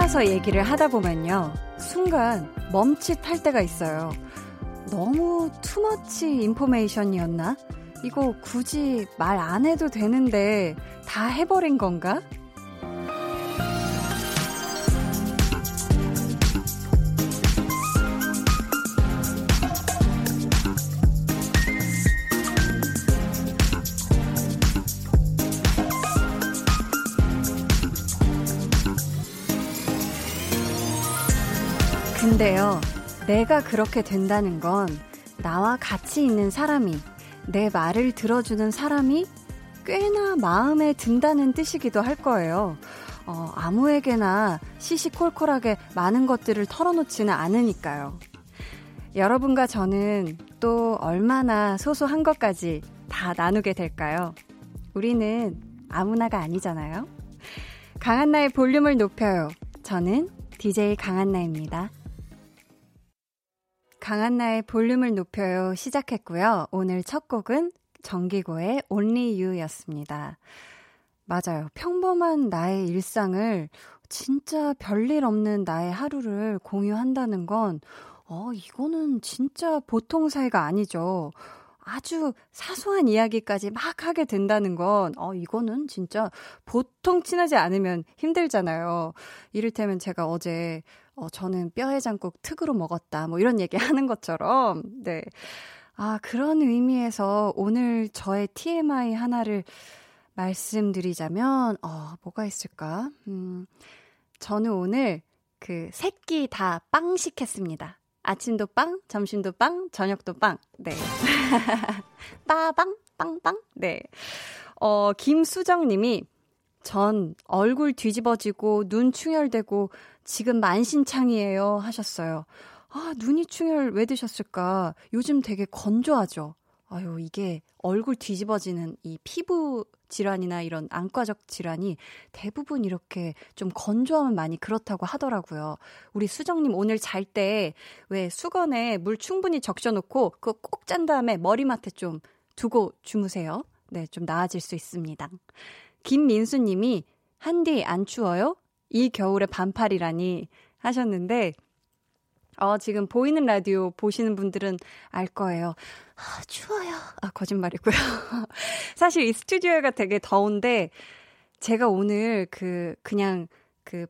혼자서 얘기를 하다 보면요, 순간 멈칫할 때가 있어요. 너무 투머치 인포메이션이었나? 이거 굳이 말 안 해도 되는데 다 해버린 건가? 근데요, 내가 그렇게 된다는 건 나와 같이 있는 사람이, 내 말을 들어주는 사람이 꽤나 마음에 든다는 뜻이기도 할 거예요. 아무에게나 시시콜콜하게 많은 것들을 털어놓지는 않으니까요. 여러분과 저는 또 얼마나 소소한 것까지 다 나누게 될까요? 우리는 아무나가 아니잖아요. 강한나의 볼륨을 높여요. 저는 DJ 강한나입니다. 강한나의 볼륨을 높여요 시작했고요. 오늘 첫 곡은 정기고의 Only You였습니다. 맞아요. 평범한 나의 일상을, 진짜 별일 없는 나의 하루를 공유한다는 건 이거는 진짜 보통 사이가 아니죠. 아주 사소한 이야기까지 막 하게 된다는 건 이거는 진짜 보통 친하지 않으면 힘들잖아요. 이를테면 제가 어제 저는 뼈해장국 특으로 먹었다, 뭐 이런 얘기하는 것처럼. 네, 아, 그런 의미에서 오늘 저의 TMI 하나를 말씀드리자면 뭐가 있을까? 저는 오늘 그 새끼 다 빵식했습니다. 아침도 빵, 점심도 빵, 저녁도 빵. 네. 빠빵, 빵빵. 네. 김수정 님이, 전 얼굴 뒤집어지고 눈 충혈되고 지금 만신창이에요 하셨어요. 아, 눈이 충혈 왜 되셨을까? 요즘 되게 건조하죠. 아유, 이게 얼굴 뒤집어지는 이 피부 질환이나 이런 안과적 질환이 대부분 이렇게 좀 건조하면 많이 그렇다고 하더라고요. 우리 수정님 오늘 잘 때 왜 수건에 물 충분히 적셔놓고 그거 꼭 짠 다음에 머리맡에 좀 두고 주무세요. 네, 좀 나아질 수 있습니다. 김민수님이 한디 안 추워요? 이 겨울에 반팔이라니 하셨는데, 지금 보이는 라디오 보시는 분들은 알 거예요. 아, 추워요. 아, 거짓말이고요. 사실 이 스튜디오가 되게 더운데, 제가 오늘 그냥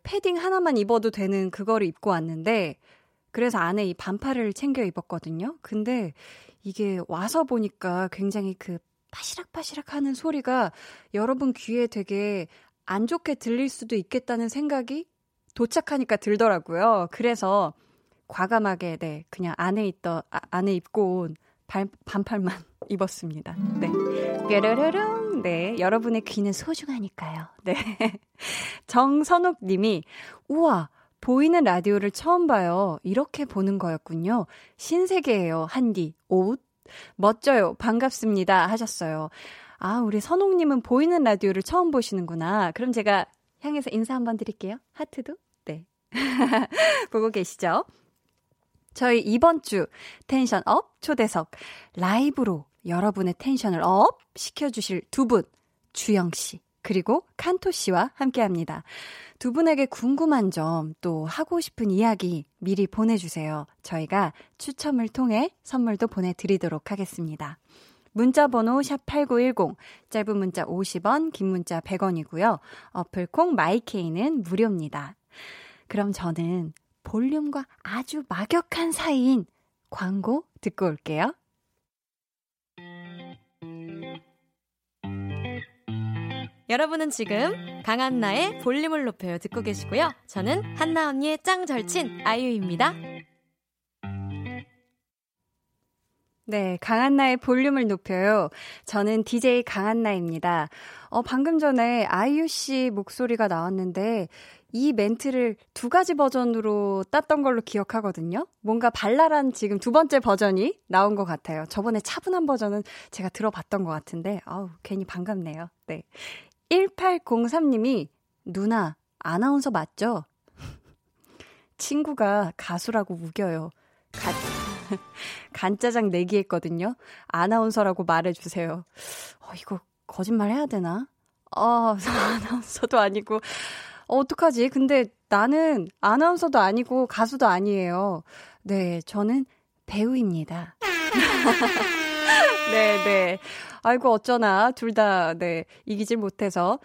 패딩 하나만 입어도 되는 그거를 입고 왔는데, 그래서 안에 이 반팔을 챙겨 입었거든요. 근데 이게 와서 보니까 굉장히 그 파시락파시락 하는 소리가 여러분 귀에 되게 안 좋게 들릴 수도 있겠다는 생각이 도착하니까 들더라고요. 그래서 과감하게, 네, 그냥 안에 입고 온 반팔만 입었습니다. 네. 뾰로로롱. 네. 여러분의 귀는 소중하니까요. 네. 정선옥 님이, 우와, 보이는 라디오를 처음 봐요. 이렇게 보는 거였군요. 신세계예요. 한디. 옷. 멋져요. 반갑습니다. 하셨어요. 아, 우리 선옥 님은 보이는 라디오를 처음 보시는구나. 그럼 제가 향해서 인사 한번 드릴게요. 하트도. 네. 보고 계시죠? 저희 이번 주 텐션 업 초대석, 라이브로 여러분의 텐션을 업 시켜주실 두 분, 주영 씨 그리고 칸토 씨와 함께합니다. 두 분에게 궁금한 점, 또 하고 싶은 이야기 미리 보내주세요. 저희가 추첨을 통해 선물도 보내드리도록 하겠습니다. 문자번호 샵8910, 짧은 문자 50원, 긴 문자 100원이고요. 어플콩 마이케이는 무료입니다. 그럼 저는 볼륨과 아주 막역한 사이인 광고 듣고 올게요. 여러분은 지금 강한나의 볼륨을 높여요 듣고 계시고요. 저는 한나 언니의 짱 절친 아이유입니다. 네, 강한나의 볼륨을 높여요. 저는 DJ 강한나입니다. 방금 전에 아이유 씨 목소리가 나왔는데, 이 멘트를 두 가지 버전으로 땄던 걸로 기억하거든요. 뭔가 발랄한 지금 두 번째 버전이 나온 것 같아요. 저번에 차분한 버전은 제가 들어봤던 것 같은데, 아우, 괜히 반갑네요. 네. 1803님이, 누나, 아나운서 맞죠? 친구가 가수라고 우겨요. 간짜장 내기했거든요. 아나운서라고 말해주세요. 이거 거짓말 해야 되나? 아나운서도 아니고, 어떡하지? 근데 나는 아나운서도 아니고 가수도 아니에요. 네, 저는 배우입니다. 네, 네. 아이고, 어쩌나. 둘 다, 네, 이기질 못해서.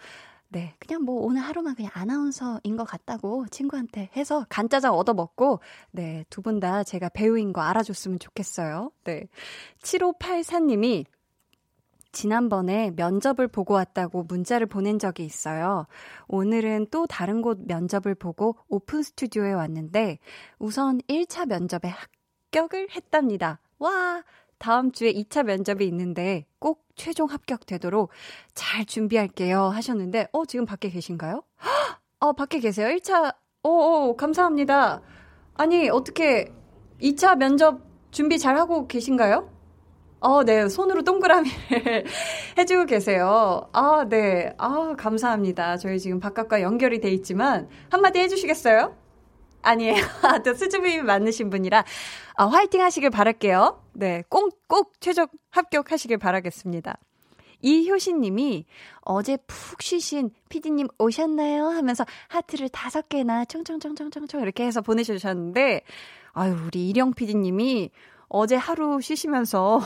네, 그냥 뭐 오늘 하루만 그냥 아나운서인 것 같다고 친구한테 해서 간짜장 얻어먹고, 네, 두 분 다 제가 배우인 거 알아줬으면 좋겠어요. 네. 7584님이 지난번에 면접을 보고 왔다고 문자를 보낸 적이 있어요. 오늘은 또 다른 곳 면접을 보고 오픈 스튜디오에 왔는데 우선 1차 면접에 합격을 했답니다. 와! 다음 주에 2차 면접이 있는데 꼭 최종 합격되도록 잘 준비할게요 하셨는데 지금 밖에 계신가요? 밖에 계세요? 1차 감사합니다. 아니 어떻게 2차 면접 준비 잘하고 계신가요? 네. 손으로 동그라미를 해주고 계세요. 네. 감사합니다. 저희 지금 바깥과 연결이 돼 있지만 한마디 해주시겠어요? 아니에요. 또 수줍음이 많으신 분이라 화이팅 하시길 바랄게요. 네, 꼭 최종 합격하시길 바라겠습니다. 이효신 님이 어제 푹 쉬신 피디님 오셨나요? 하면서 하트를 5개나 총총총총총 이렇게 해서 보내주셨는데 아유 우리 일영 피디님이 어제 하루 쉬시면서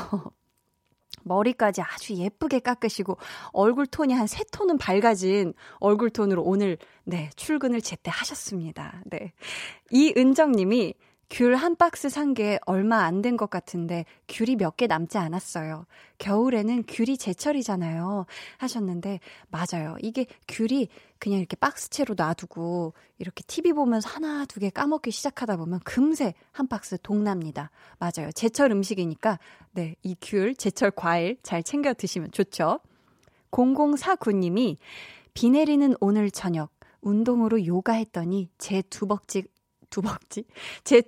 머리까지 아주 예쁘게 깎으시고 얼굴 톤이 한 3톤은 밝아진 얼굴 톤으로 오늘 네 출근을 제때 하셨습니다. 네, 이은정님이 귤 한 박스 산 게 얼마 안 된 것 같은데 귤이 몇 개 남지 않았어요. 겨울에는 귤이 제철이잖아요 하셨는데 맞아요. 이게 귤이 그냥 이렇게 박스채로 놔두고 이렇게 TV 보면서 하나 두 개 까먹기 시작하다 보면 금세 한 박스 동납니다. 맞아요. 제철 음식이니까 네, 이 귤, 제철 과일 잘 챙겨 드시면 좋죠. 0049님이 비 내리는 오늘 저녁 운동으로 요가했더니 제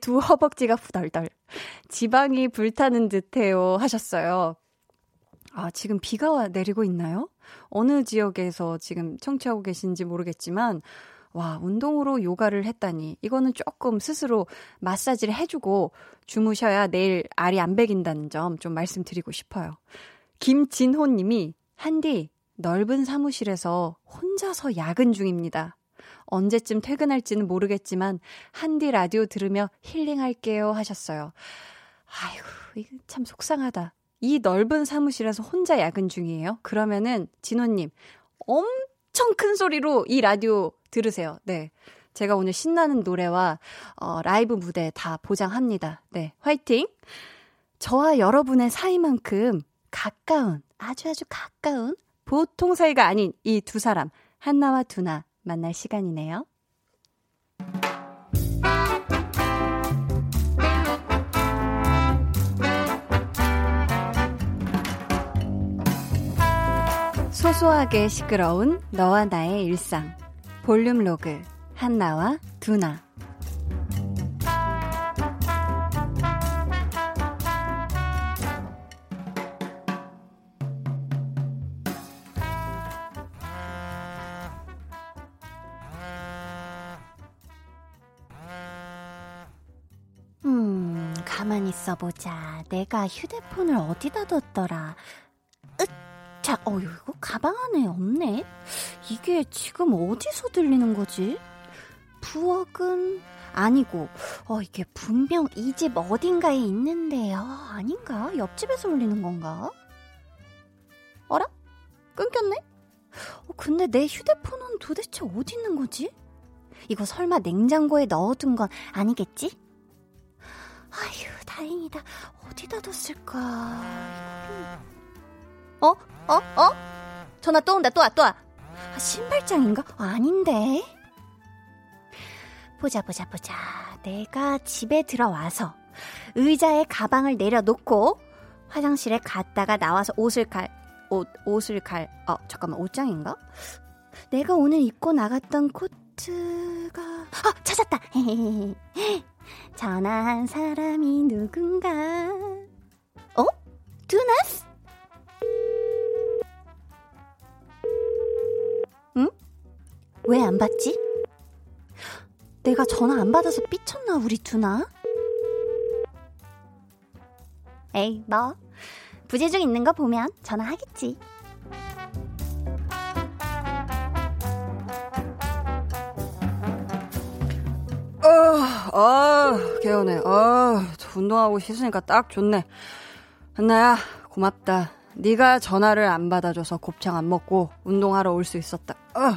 두 허벅지가 후덜덜. 지방이 불타는 듯해요 하셨어요. 지금 비가 내리고 있나요? 어느 지역에서 지금 청취하고 계신지 모르겠지만 와, 운동으로 요가를 했다니. 이거는 조금 스스로 마사지를 해주고 주무셔야 내일 알이 안 배긴다는 점 좀 말씀드리고 싶어요. 김진호 님이 한디, 넓은 사무실에서 혼자서 야근 중입니다. 언제쯤 퇴근할지는 모르겠지만 한디 라디오 들으며 힐링할게요 하셨어요. 아이고, 이거 참 속상하다. 이 넓은 사무실에서 혼자 야근 중이에요? 그러면은 진호님 엄청 큰 소리로 이 라디오 들으세요. 네, 제가 오늘 신나는 노래와 라이브 무대 다 보장합니다. 네, 화이팅! 저와 여러분의 사이만큼 가까운, 아주 가까운 보통 사이가 아닌 이 두 사람 한나와 두나 만날 시간이네요. 소소하게 시끄러운 너와 나의 일상 볼륨 로그 한나와 두나. 가만히 있어보자. 내가 휴대폰을 어디다 뒀더라. 자, 이거 가방 안에 없네. 이게 지금 어디서 들리는 거지? 부엌은 아니고, 이게 분명 이 집 어딘가에 있는데, 아닌가? 옆집에서 울리는 건가? 어라? 끊겼네? 근데 내 휴대폰은 도대체 어디 있는 거지? 이거 설마 냉장고에 넣어둔 건 아니겠지? 아휴, 다행이다. 어디다 뒀을까? 전화 또 온다. 또 와. 신발장인가? 아닌데. 보자. 내가 집에 들어와서 의자에 가방을 내려놓고 화장실에 갔다가 나와서 잠깐만, 옷장인가? 내가 오늘 입고 나갔던 코트가... 찾았다. 전화한 사람이 누군가. 두나스? 응? 왜 안 받지? 내가 전화 안 받아서 삐쳤나 우리 두나? 에이 뭐 부재중 있는 거 보면 전화하겠지. 아, 개운해. 아, 운동하고 씻으니까 딱 좋네. 한나야, 고맙다. 네가 전화를 안 받아줘서 곱창 안 먹고 운동하러 올 수 있었다. 어?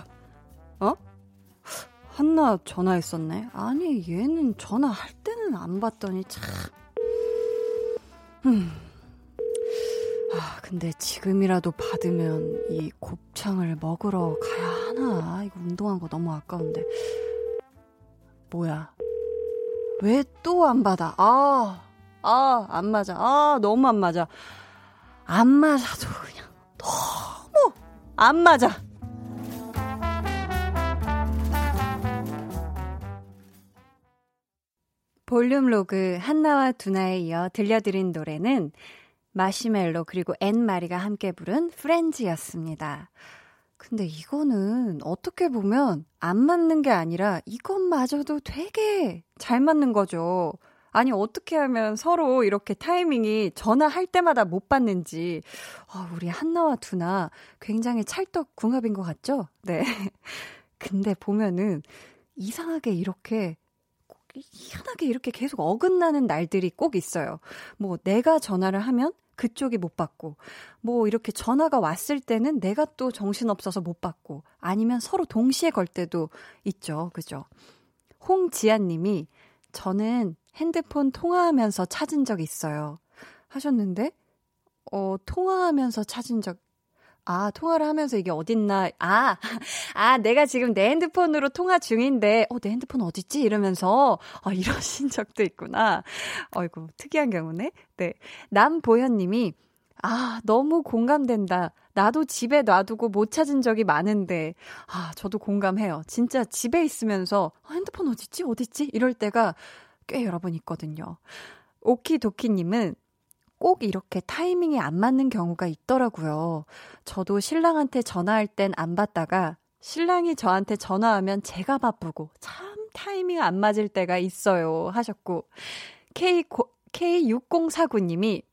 한나 전화했었네. 아니, 얘는 전화할 때는 안 받더니 참. 아, 근데 지금이라도 받으면 이 곱창을 먹으러 가야 하나? 이거 운동한 거 너무 아까운데. 뭐야? 왜 또 안 받아? 안 맞아. 너무 안 맞아. 안 맞아도 그냥 너무 안 맞아. 볼륨 로그 한나와 두나에 이어 들려드린 노래는 마시멜로 그리고 앤마리가 함께 부른 프렌즈였습니다. 근데 이거는 어떻게 보면 안 맞는 게 아니라 이것마저도 되게 잘 맞는 거죠. 아니, 어떻게 하면 서로 이렇게 타이밍이 전화할 때마다 못 받는지. 우리 한나와 두나 굉장히 찰떡궁합인 것 같죠? 네. 근데 보면은 이상하게 이렇게 희한하게 이렇게 계속 어긋나는 날들이 꼭 있어요. 뭐 내가 전화를 하면 그쪽이 못 받고, 뭐 이렇게 전화가 왔을 때는 내가 또 정신없어서 못 받고, 아니면 서로 동시에 걸 때도 있죠. 그죠? 홍지안 님이 저는 핸드폰 통화하면서 찾은 적 있어요 하셨는데, 통화하면서 찾은 적, 통화를 하면서 이게 어딨나, 내가 지금 내 핸드폰으로 통화 중인데, 내 핸드폰 어딨지? 이러면서, 이러신 적도 있구나. 어이구, 특이한 경우네. 네. 남보현님이, 너무 공감된다. 나도 집에 놔두고 못 찾은 적이 많은데, 저도 공감해요. 진짜 집에 있으면서, 핸드폰 어딨지? 어딨지? 이럴 때가 꽤 여러 번 있거든요. 오키도키님은, 꼭 이렇게 타이밍이 안 맞는 경우가 있더라고요. 저도 신랑한테 전화할 땐 안 받다가 신랑이 저한테 전화하면 제가 바쁘고 참 타이밍 안 맞을 때가 있어요 하셨고, K6049님이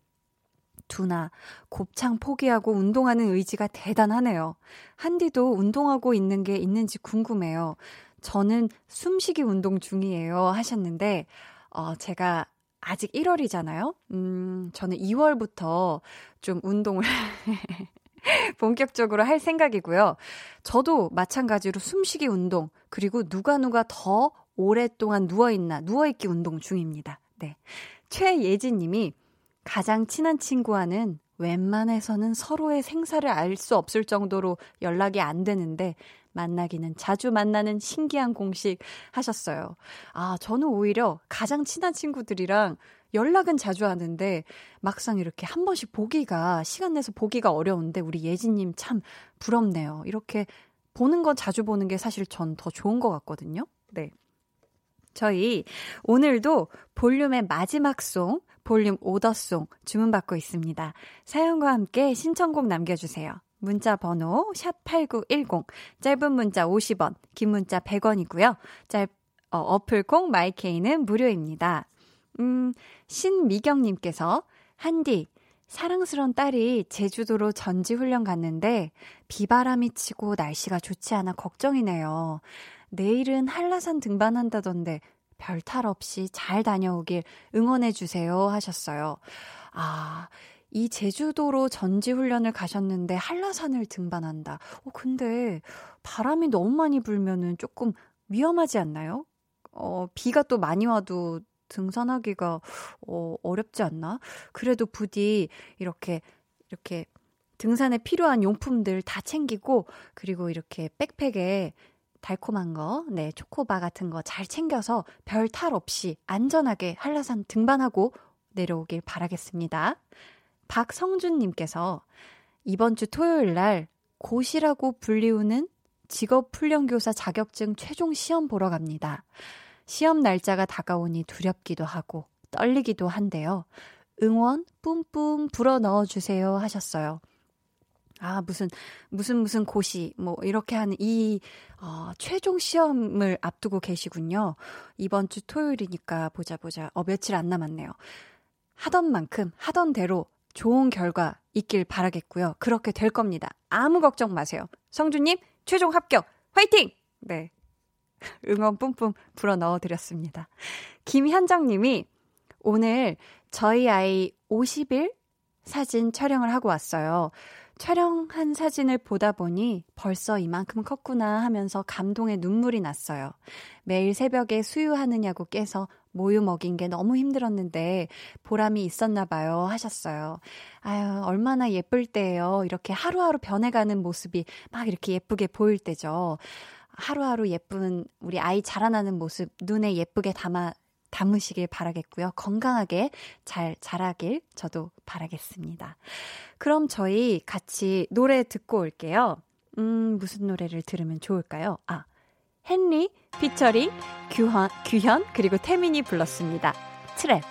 두나, 곱창 포기하고 운동하는 의지가 대단하네요. 한디도 운동하고 있는 게 있는지 궁금해요. 저는 숨쉬기 운동 중이에요 하셨는데, 제가 아직 1월이잖아요? 저는 2월부터 좀 운동을 본격적으로 할 생각이고요. 저도 마찬가지로 숨쉬기 운동, 그리고 누가 더 오랫동안 누워있나, 누워있기 운동 중입니다. 네. 최예진 님이, 가장 친한 친구와는 웬만해서는 서로의 생사를 알 수 없을 정도로 연락이 안 되는데, 만나기는 자주 만나는 신기한 공식 하셨어요. 저는 오히려 가장 친한 친구들이랑 연락은 자주 하는데 막상 이렇게 한 번씩 시간 내서 보기가 어려운데, 우리 예진님 참 부럽네요. 이렇게 보는 건 자주 보는 게 사실 전 더 좋은 것 같거든요. 네. 저희 오늘도 볼륨의 마지막 송, 볼륨 오더송 주문받고 있습니다. 사연과 함께 신청곡 남겨주세요. 문자 번호 샵8910, 짧은 문자 50원, 긴 문자 100원이고요. 어플콩 마이케이는 무료입니다. 신미경님께서, 한디, 사랑스러운 딸이 제주도로 전지훈련 갔는데 비바람이 치고 날씨가 좋지 않아 걱정이네요. 내일은 한라산 등반한다던데 별탈 없이 잘 다녀오길 응원해주세요 하셨어요. 이 제주도로 전지훈련을 가셨는데 한라산을 등반한다. 근데 바람이 너무 많이 불면은 조금 위험하지 않나요? 비가 또 많이 와도 등산하기가 어렵지 않나? 그래도 부디 이렇게 등산에 필요한 용품들 다 챙기고, 그리고 이렇게 백팩에 달콤한 거, 네, 초코바 같은 거 잘 챙겨서 별 탈 없이 안전하게 한라산 등반하고 내려오길 바라겠습니다. 박성준님께서, 이번 주 토요일 날 고시라고 불리우는 직업훈련교사 자격증 최종 시험 보러 갑니다. 시험 날짜가 다가오니 두렵기도 하고 떨리기도 한데요. 응원 뿜뿜 불어 넣어주세요 하셨어요. 무슨 고시 뭐 이렇게 하는 이 최종 시험을 앞두고 계시군요. 이번 주 토요일이니까 보자. 며칠 안 남았네요. 하던 만큼 하던 대로 좋은 결과 있길 바라겠고요. 그렇게 될 겁니다. 아무 걱정 마세요. 성주님, 최종 합격! 화이팅! 네. 응원 뿜뿜 불어 넣어드렸습니다. 김현정님이 오늘 저희 아이 50일 사진 촬영을 하고 왔어요. 촬영한 사진을 보다 보니 벌써 이만큼 컸구나 하면서 감동에 눈물이 났어요. 매일 새벽에 수유하느냐고 깨서 모유 먹인 게 너무 힘들었는데 보람이 있었나 봐요 하셨어요. 아유, 얼마나 예쁠 때예요. 이렇게 하루하루 변해가는 모습이 막 이렇게 예쁘게 보일 때죠. 하루하루 예쁜 우리 아이 자라나는 모습 눈에 예쁘게 담으시길 바라겠고요. 건강하게 잘 자라길 저도 바라겠습니다. 그럼 저희 같이 노래 듣고 올게요. 무슨 노래를 들으면 좋을까요? 아, 헨리 피처링 규현 그리고 태민이 불렀습니다. 트랩.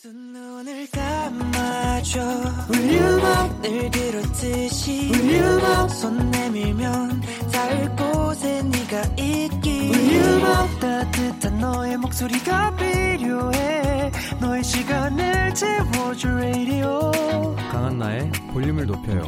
두 눈을 감아줘 울려만을 비롯듯이 울려만 손 내밀면 닿을 곳에 네가 있기 울려만 따뜻한 너의 목소리가 필요해 너의 시간을 채워줄 라디오 강한나의 볼륨을 높여요.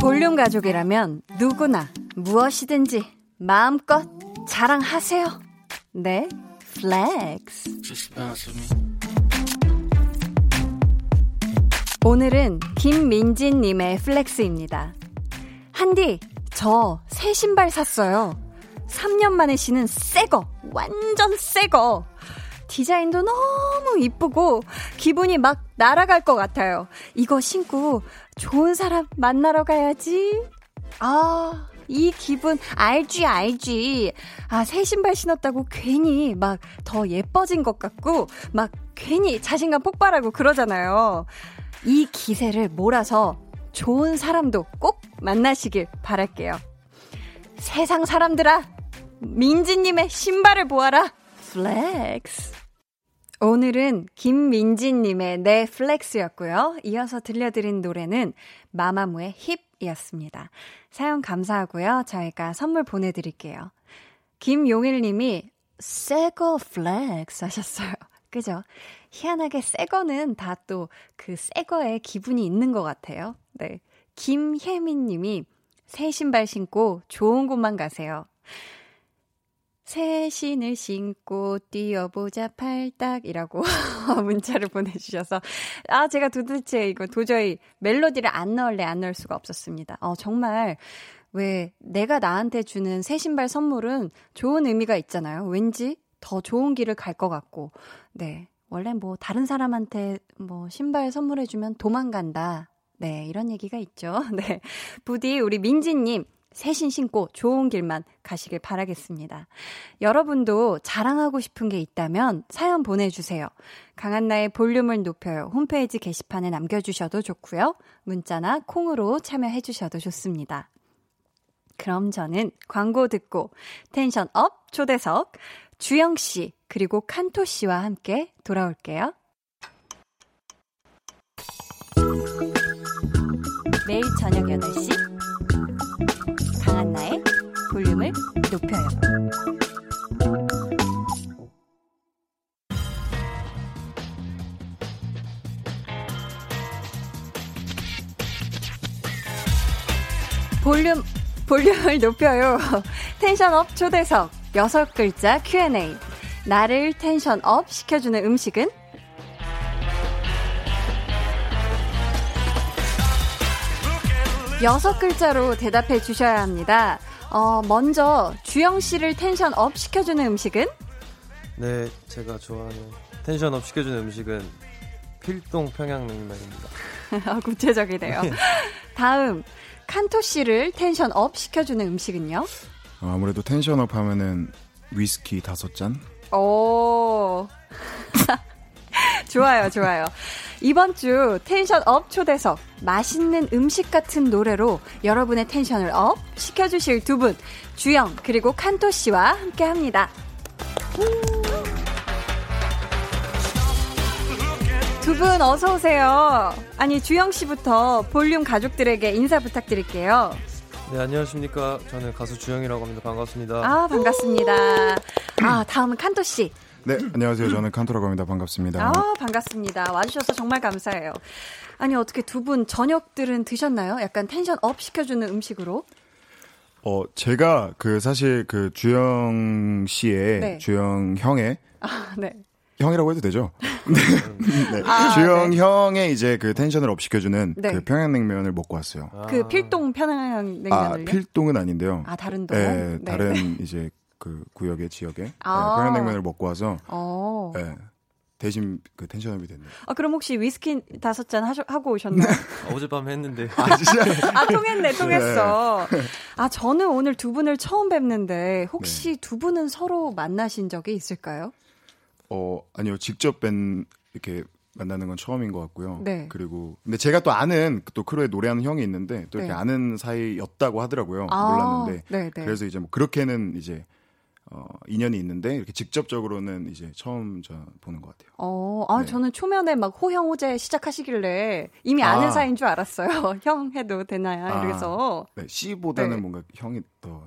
볼륨 가족이라면 누구나 무엇이든지 마음껏 자랑하세요. 네, 플렉스. 오늘은 김민진님의 플렉스입니다. 한디, 저 새 신발 샀어요. 3년 만에 신은 새거, 완전 새거. 디자인도 너무 이쁘고 기분이 막 날아갈 것 같아요. 이거 신고 좋은 사람 만나러 가야지. 아, 이 기분 알지. 아, 새 신발 신었다고 괜히 막 더 예뻐진 것 같고 막 괜히 자신감 폭발하고 그러잖아요. 이 기세를 몰아서 좋은 사람도 꼭 만나시길 바랄게요. 세상 사람들아, 민지님의 신발을 보아라. 플렉스. 오늘은 김민지님의 내 플렉스였고요. 이어서 들려드린 노래는 마마무의 힙이었습니다. 사연 감사하고요. 저희가 선물 보내드릴게요. 김용일님이 새거 플렉스 하셨어요. 그죠? 희한하게 새거는 다 또 그 새거의 기분이 있는 것 같아요. 네. 김혜민님이 새 신발 신고 좋은 곳만 가세요. 새 신을 신고 뛰어보자 팔딱이라고 문자를 보내주셔서 아, 제가 도대체 이거 도저히 멜로디를 안 넣을 수가 없었습니다. 정말 왜 내가 나한테 주는 새 신발 선물은 좋은 의미가 있잖아요. 왠지 더 좋은 길을 갈 것 같고, 네, 원래 뭐 다른 사람한테 뭐 신발 선물해주면 도망간다, 네, 이런 얘기가 있죠. 네, 부디 우리 민지님 새 신 신고 좋은 길만 가시길 바라겠습니다. 여러분도 자랑하고 싶은 게 있다면 사연 보내주세요. 강한나의 볼륨을 높여요. 홈페이지 게시판에 남겨주셔도 좋고요. 문자나 콩으로 참여해주셔도 좋습니다. 그럼 저는 광고 듣고 텐션업 초대석 주영 씨 그리고 칸토 씨와 함께 돌아올게요. 매일 저녁 8시 강한나의 볼륨을 높여요. 볼륨을 높여요. 텐션업 초대석 6글자 Q&A. 나를 텐션업 시켜주는 음식은? 여섯 글자로 대답해 주셔야 합니다. 먼저 주영 씨를 텐션업 시켜주는 음식은? 네, 제가 좋아하는 텐션업 시켜주는 음식은 필동 평양냉면입니다. 구체적이네요. 다음, 칸토 씨를 텐션업 시켜주는 음식은요? 아무래도 텐션업 하면은 위스키 5잔? 오, 좋아요. 이번 주 텐션업 초대석 맛있는 음식 같은 노래로 여러분의 텐션을 업 시켜주실 두 분 주영 그리고 칸토 씨와 함께합니다. 두 분 어서 오세요. 아니, 주영 씨부터 볼륨 가족들에게 인사 부탁드릴게요. 네, 안녕하십니까. 저는 가수 주영이라고 합니다. 반갑습니다. 아, 반갑습니다. 아, 다음은 칸토 씨. 네, 안녕하세요. 저는 칸토라고 합니다. 반갑습니다. 아, 반갑습니다. 와주셔서 정말 감사해요. 아니, 어떻게 두 분 저녁들은 드셨나요? 약간 텐션 업 시켜주는 음식으로? 제가 사실 주영 씨의, 네. 주영 형의, 아, 네. 형이라고 해도 되죠? 네. 아, 주영, 네. 형의 텐션을 업 시켜주는, 네. 평양냉면을 먹고 왔어요. 필동 평양냉면을요? 아, 필동은 아닌데요. 아, 다른 동? 네, 다른 이제 구역의 지역에 평양냉면을 먹고 와서 네, 대신 텐션업이 됐네요. 아, 그럼 혹시 위스키 5잔 하고 오셨나요? 어젯밤 했는데. 아, 진짜? 아, 통했어. 네. 아, 저는 오늘 두 분을 처음 뵙는데 혹시, 네. 두 분은 서로 만나신 적이 있을까요? 아니요, 직접 이렇게 만나는 건 처음인 것 같고요. 네. 그리고 근데 제가 또 아는 크루에 노래하는 형이 있는데 또 이렇게, 네. 아는 사이였다고 하더라고요. 몰랐는데. 네네. 그래서 이제 그렇게는 이제 인연이 있는데 이렇게 직접적으로는 이제 처음 저 보는 것 같아요. 네. 저는 초면에 호형 호재 시작하시길래 이미 아는 사이인 줄 알았어요. 형 해도 되나요? 이래서. 네, 씨보다는, 네. 뭔가 형이 더.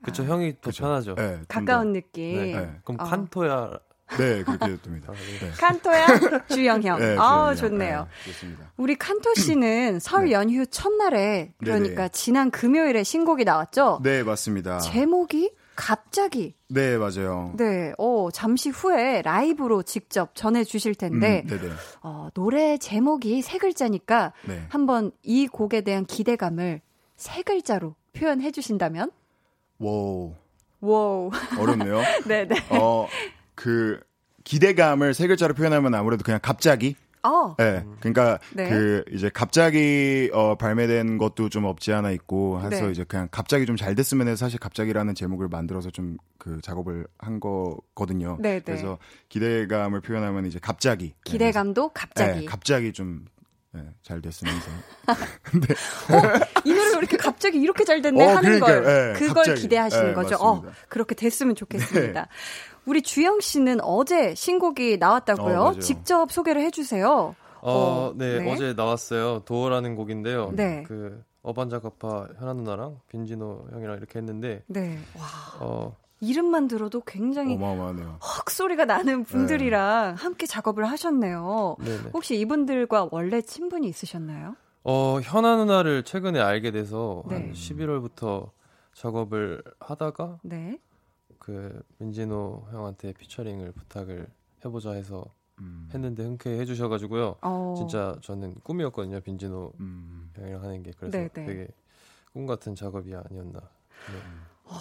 그렇죠, 형이 더 편하죠. 네, 가까운 느낌. 네. 네. 그럼 칸토야. 네, 그렇게 됩니다. 네. 칸토야 주영형. 네, 좋네요. 네, 좋습니다. 우리 칸토 씨는 설 연휴 첫날에, 그러니까, 네네. 지난 금요일에 신곡이 나왔죠? 네, 맞습니다. 제목이 갑자기. 네, 맞아요. 네, 잠시 후에 라이브로 직접 전해주실 텐데, 노래 제목이 세 글자니까, 네. 한번 이 곡에 대한 기대감을 세 글자로 표현해 주신다면? 와우. 어렵네요. 네네. 기대감을 세 글자로 표현하면 아무래도 그냥 갑자기. 네. 그러니까, 네. 이제 갑자기, 발매된 것도 좀 없지 않아 있고 해서, 네. 이제 그냥 갑자기 좀 잘 됐으면 해서 사실 갑자기라는 제목을 만들어서 좀 작업을 한 거거든요. 네, 그래서 기대감을 표현하면 이제 갑자기. 기대감도 갑자기. 네, 갑자기 좀. 네, 잘 됐으면서. 네. 이 노래가 이렇게 갑자기 이렇게 잘 됐네 하는 걸, 네, 그걸 기대하시는, 네, 거죠. 그렇게 됐으면 좋겠습니다. 네. 우리 주영 씨는 어제 신곡이 나왔다고요? 직접 소개를 해주세요. 네, 어제 나왔어요. 도어라는 곡인데요. 네. 어반자카파 현아 누나랑 빈지노 형이랑 이렇게 했는데. 네. 와. 이름만 들어도 굉장히 어마어마하네요. 헉 소리가 나는 분들이랑, 네. 함께 작업을 하셨네요. 네네. 혹시 이분들과 원래 친분이 있으셨나요? 현아 누나를 최근에 알게 돼서, 네. 한 11월부터 작업을 하다가, 네. 민진호 형한테 피처링을 부탁을 해보자 해서 했는데 흔쾌히 해주셔가지고요. 진짜 저는 꿈이었거든요. 빈지노 형이랑 하는 게. 그래서, 네네. 되게 꿈 같은 작업이 아니었나.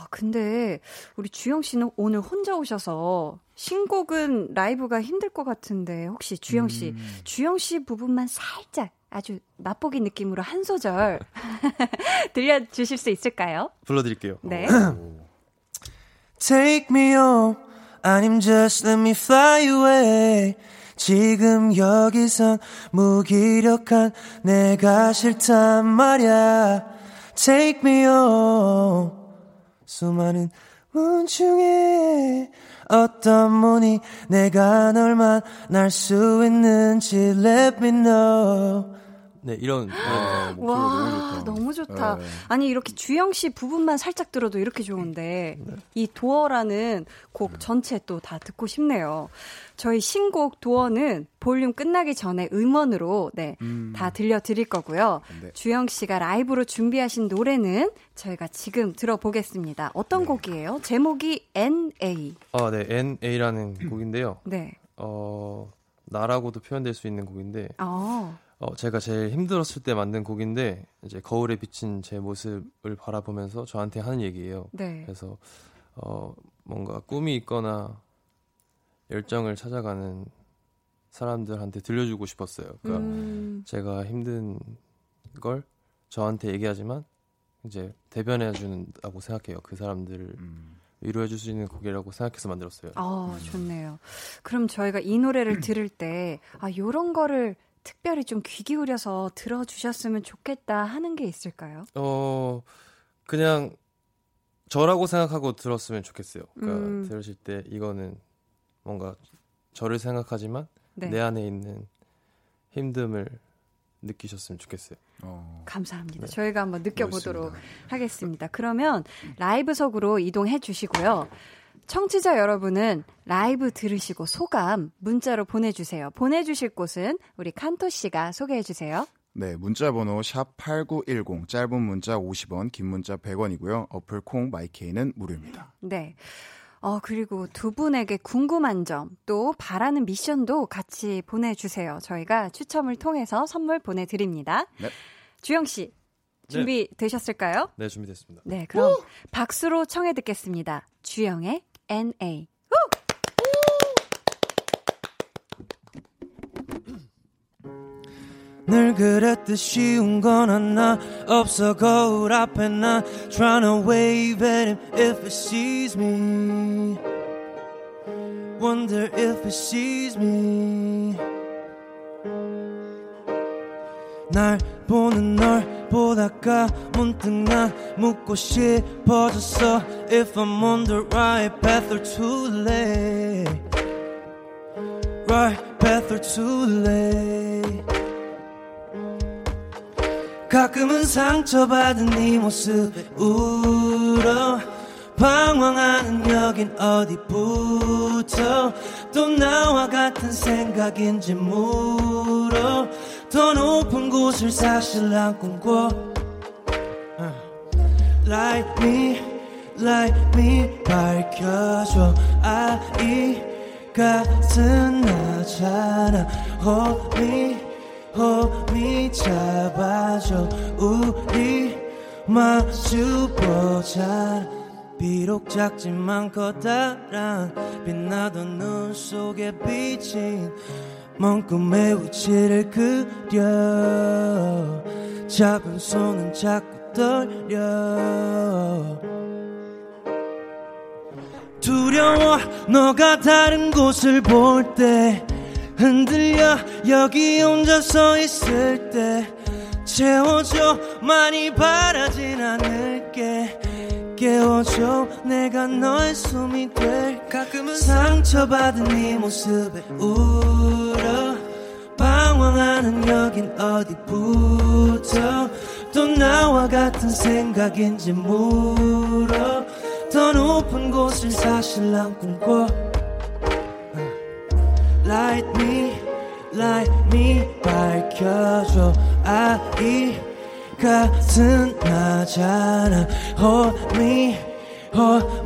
근데 우리 주영 씨는 오늘 혼자 오셔서 신곡은 라이브가 힘들 것 같은데 혹시 주영 씨, 주영 씨 부분만 살짝 아주 맛보기 느낌으로 한 소절 들려주실 수 있을까요? 불러드릴게요. 네. Take me home, 아님 just let me fly away. 지금 여기선 무기력한 내가 싫단 말야. Take me home. 수많은 문 중에 어떤 문이 내가 널 만날 수 있는지 let me know. 네, 이런. 목소리가 너무 좋다. 네. 아니, 이렇게 주영 씨 부분만 살짝 들어도 이렇게 좋은데, 네. 이 도어라는 곡 전체 또 다 듣고 싶네요. 저희 신곡 도어는 볼륨 끝나기 전에 음원으로, 네, 다 들려드릴 거고요. 네. 주영 씨가 라이브로 준비하신 노래는 저희가 지금 들어보겠습니다. 어떤, 네. 곡이에요? 제목이 NA. NA라는 곡인데요. 네. 나라고도 표현될 수 있는 곡인데, 제가 제일 힘들었을 때 만든 곡인데 이제 거울에 비친 제 모습을 바라보면서 저한테 하는 얘기예요. 네. 그래서 뭔가 꿈이 있거나 열정을 찾아가는 사람들한테 들려주고 싶었어요. 그러니까 제가 힘든 걸 저한테 얘기하지만 이제 대변해 준다고 생각해요. 그 사람들을 위로해 줄 수 있는 곡이라고 생각해서 만들었어요. 좋네요. 그럼 저희가 이 노래를 들을 때 요런 거를 특별히 좀 귀 기울여서 들어주셨으면 좋겠다 하는 게 있을까요? 그냥 저라고 생각하고 들었으면 좋겠어요. 그러니까 들으실 때 이거는 뭔가 저를 생각하지만, 네. 내 안에 있는 힘듦을 느끼셨으면 좋겠어요. 감사합니다. 네. 저희가 한번 느껴보도록 멋있습니다. 하겠습니다. 그러면 라이브석으로 이동해 주시고요. 청취자 여러분은 라이브 들으시고 소감 문자로 보내주세요. 보내주실 곳은 우리 칸토 씨가 소개해 주세요. 네, 문자 번호 샵8910, 짧은 문자 50원, 긴 문자 100원이고요. 어플 콩 마이케이는 무료입니다. 네. 그리고 두 분에게 궁금한 점, 또 바라는 미션도 같이 보내주세요. 저희가 추첨을 통해서 선물 보내드립니다. 네. 주영 씨, 준비 되셨을까요? 네, 준비됐습니다. 네, 그럼 오! 박수로 청해 듣겠습니다. 주영의 NA. 늘 그랬듯 쉬운 건 하나 없어 거울 앞에 나 Trying to wave at him if he sees me Wonder if he sees me 날 보는 널 보다가 문득 난 묻고 싶어졌어 If I'm on the right path or too late Right path or too late 가끔은 상처받은 네 모습에 울어 방황하는 여긴 어디부터 또 나와 같은 생각인지 물어 더 높은 곳을 사실 안 꿈꿔 Like me 밝혀줘 아이 같은 나잖아 홈이 잡아줘 우리 마주보자 비록 작지만 커다란 빛나던 눈 속에 비친 먼 꿈의 위치를 그려 작은 손은 자꾸 떨려 두려워 너가 다른 곳을 볼 때 흔들려 여기 혼자 서 있을 때 채워줘 많이 바라진 않을게 깨워줘 내가 너의 숨이 될 가끔은 상처받은 네 모습에 울어 방황하는 여긴 어디부터 또 나와 같은 생각인지 물어 더 높은 곳을 사실 안 꿈꿔 Like me, 밝혀줘 아이 같은 나잖아 Hold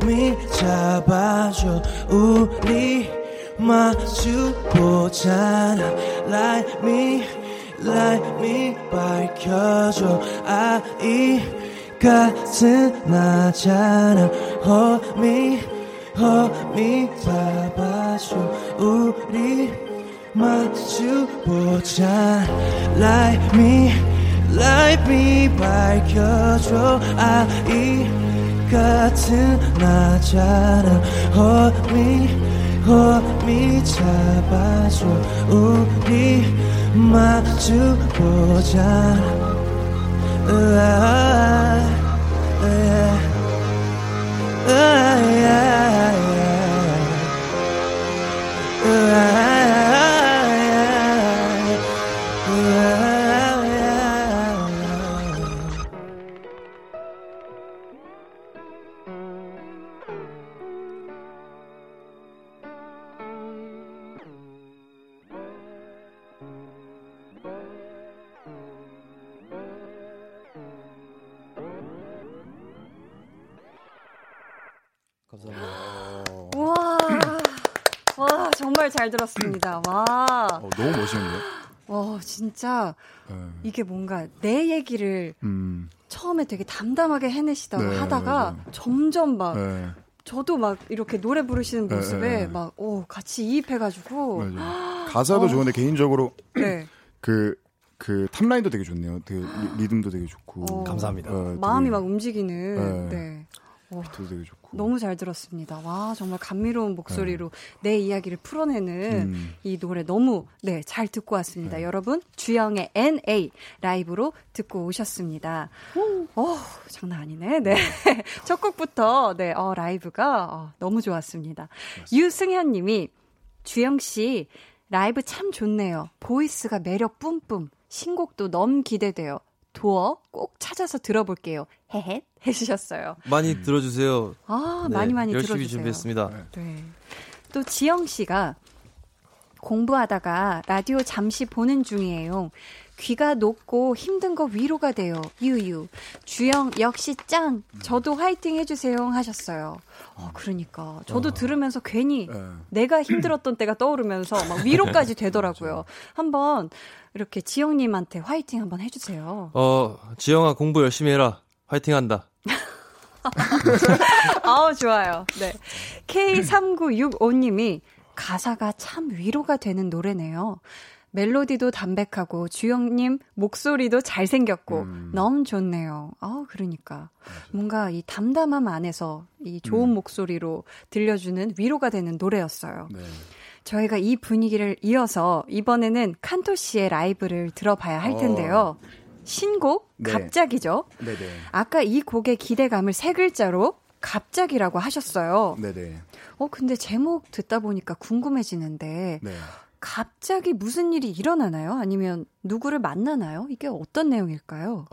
me, 잡아줘 우리 마주보잖아 Like me, 밝혀줘 아이 같은 나잖아 Hold me, 잡아줘 우리 마주보자 like me 밝혀줘 아이 같은 나잖아 hold me 잡아줘 우리 마주보자 잘 들었습니다. 와. 너무 멋있는데요? 와, 진짜 이게 뭔가 내 얘기를 처음에 되게 담담하게 해내시다가 하다가 점점 막 저도 막 이렇게 노래 부르시는 모습에 막 같이 이입해가지고 가사도 좋은데 개인적으로 그 탑라인도 되게 좋네요. 되게 리듬도 되게 좋고 감사합니다. 되게, 마음이 막 움직이는. 네. 비트도 되게 좋고. 너무 잘 들었습니다. 와, 정말 감미로운 목소리로 내 이야기를 풀어내는 이 노래 너무 잘 듣고 왔습니다. 여러분, 주영의 NA 라이브로 듣고 오셨습니다. 장난 아니네. 네. 첫 곡부터 라이브가 너무 좋았습니다. 맞습니다. 유승현 님이 주영 씨 라이브 참 좋네요. 보이스가 매력 뿜뿜. 신곡도 너무 기대돼요. 도어 꼭 찾아서 들어볼게요. 헤헷 해주셨어요. 많이 들어주세요. 아 네, 많이 열심히 들어주세요. 열심히 준비했습니다. 네. 또 지영 씨가 공부하다가 라디오 잠시 보는 중이에요. 귀가 녹고 힘든 거 위로가 돼요. 유유. 주영 역시 짱. 저도 화이팅 해주세요 하셨어요. 그러니까 저도 들으면서 괜히 내가 힘들었던 때가 떠오르면서 막 위로까지 되더라고요. 한번 이렇게 지영님한테 화이팅 한번 해주세요. 지영아 공부 열심히 해라. 화이팅한다. 아우 좋아요. 네. K3965님이 가사가 참 위로가 되는 노래네요. 멜로디도 담백하고 주영님 목소리도 잘생겼고 너무 좋네요. 아 그러니까 뭔가 이 담담함 안에서 이 좋은 목소리로 들려주는 위로가 되는 노래였어요. 네. 저희가 이 분위기를 이어서 이번에는 칸토 씨의 라이브를 들어봐야 할 텐데요. 신곡 네. 갑자기죠. 네네. 아까 이 곡의 기대감을 세 글자로 갑자기라고 하셨어요. 네네. 근데 제목 듣다 보니까 궁금해지는데. 네. 갑자기 무슨 일이 일어나나요? 아니면 누구를 만나나요? 이게 어떤 내용일까요?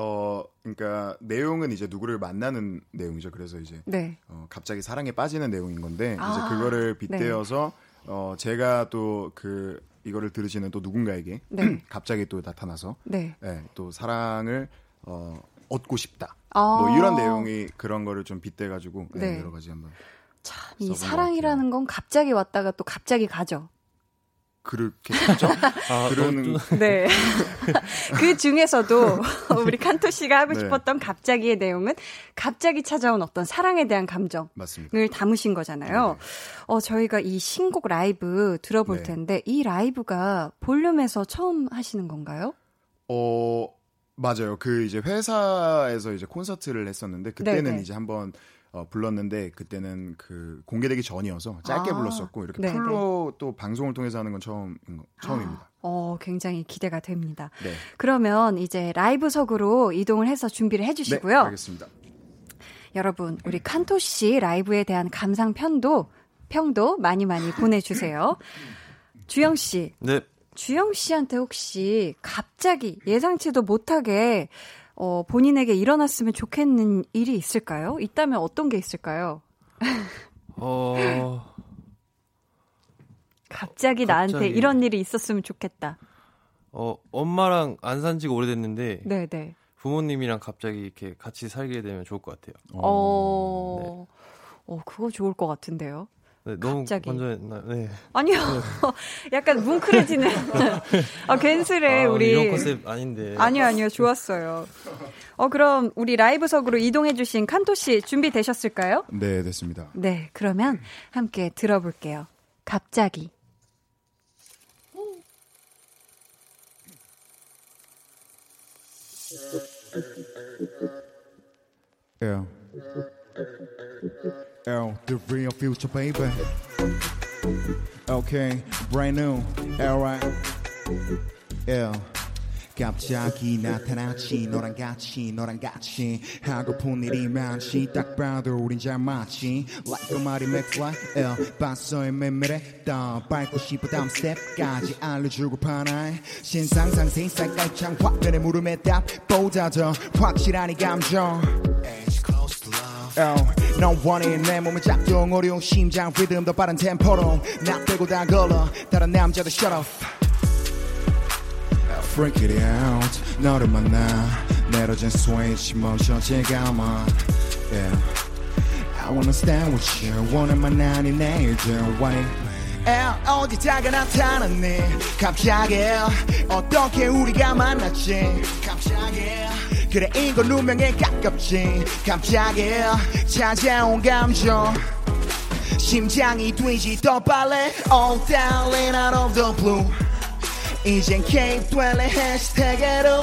그러니까 내용은 이제 누구를 만나는 내용이죠. 그래서 이제 네. 갑자기 사랑에 빠지는 내용인 건데 이제 그거를 빗대어서 네. 제가 또 그 이거를 들으시는 또 누군가에게 네. 갑자기 또 나타나서 네. 네, 또 사랑을 얻고 싶다. 뭐 이런 내용이 그런 거를 좀 빗대가지고 네. 여러 가지 한번 참 이 사랑이라는 건 갑자기 왔다가 또 갑자기 가죠. 그렇겠죠? 그러는 네. 그 중에서도 우리 칸토 씨가 하고 네. 싶었던 갑자기의 내용은 갑자기 찾아온 어떤 사랑에 대한 감정을 맞습니다. 담으신 거잖아요. 네. 저희가 이 신곡 라이브 들어볼 네. 텐데 이 라이브가 볼륨에서 처음 하시는 건가요? 맞아요. 그 이제 회사에서 이제 콘서트를 했었는데 그때는 네네. 이제 한번 불렀는데 그때는 그 공개되기 전이어서 짧게 불렀었고 이렇게 네네. 풀로 또 방송을 통해서 하는 건 처음입니다. 굉장히 기대가 됩니다. 네. 그러면 이제 라이브석으로 이동을 해서 준비를 해주시고요. 네, 알겠습니다. 여러분 우리 칸토 씨 라이브에 대한 감상 평도 많이 보내주세요. 주영 씨, 네. 주영 씨한테 혹시 갑자기 예상치도 못하게 본인에게 일어났으면 좋겠는 일이 있을까요? 있다면 어떤 게 있을까요? 갑자기 나한테 이런 일이 있었으면 좋겠다. 엄마랑 안 산 지가 오래됐는데 네네. 부모님이랑 갑자기 이렇게 같이 살게 되면 좋을 것 같아요. 네. 그거 좋을 것 같은데요. 네, 너무 갑자기. 네. 아니요. 약간 뭉클해지는. 괜스레 우리. 이런 컨셉 아닌데. 아니요. 좋았어요. 그럼 우리 라이브석으로 이동해주신 칸토 씨 준비되셨을까요? 네, 됐습니다. 네, 그러면 함께 들어볼게요. 갑자기. 예. The real future, baby. Okay, brand new. Alright. Yeah. 갑자기 나타났지 너랑 같이 하고픈 일이 많지 딱 봐도 우린 잘 맞지 Like a mighty McFly 봤어의 맴매래 더 밟고 싶어 다음 스텝까지 알려주고 파나이 신상상 세상 깔창 화면의 물음에 답보다 더 확실한 이 감정 넌 원해 내 몸에 작동 어려운 심장 리듬 더 빠른 템포로 나 빼고 다 걸어 다른 남자도 shut off I'll freak it out 너를 만나 내려진 스위치 멈춰 지감아 yeah. I wanna stand with you 원해만 나니 내일도 원해 어디다가 나타났니 갑자기 어떻게 우리가 만났지 갑자기 그래 이건 누명에 가깝지 갑자기 찾아온 감정 심장이 뛰지 더 빨래 Oh darling out of the blue 이젠 개입될래 해시태그로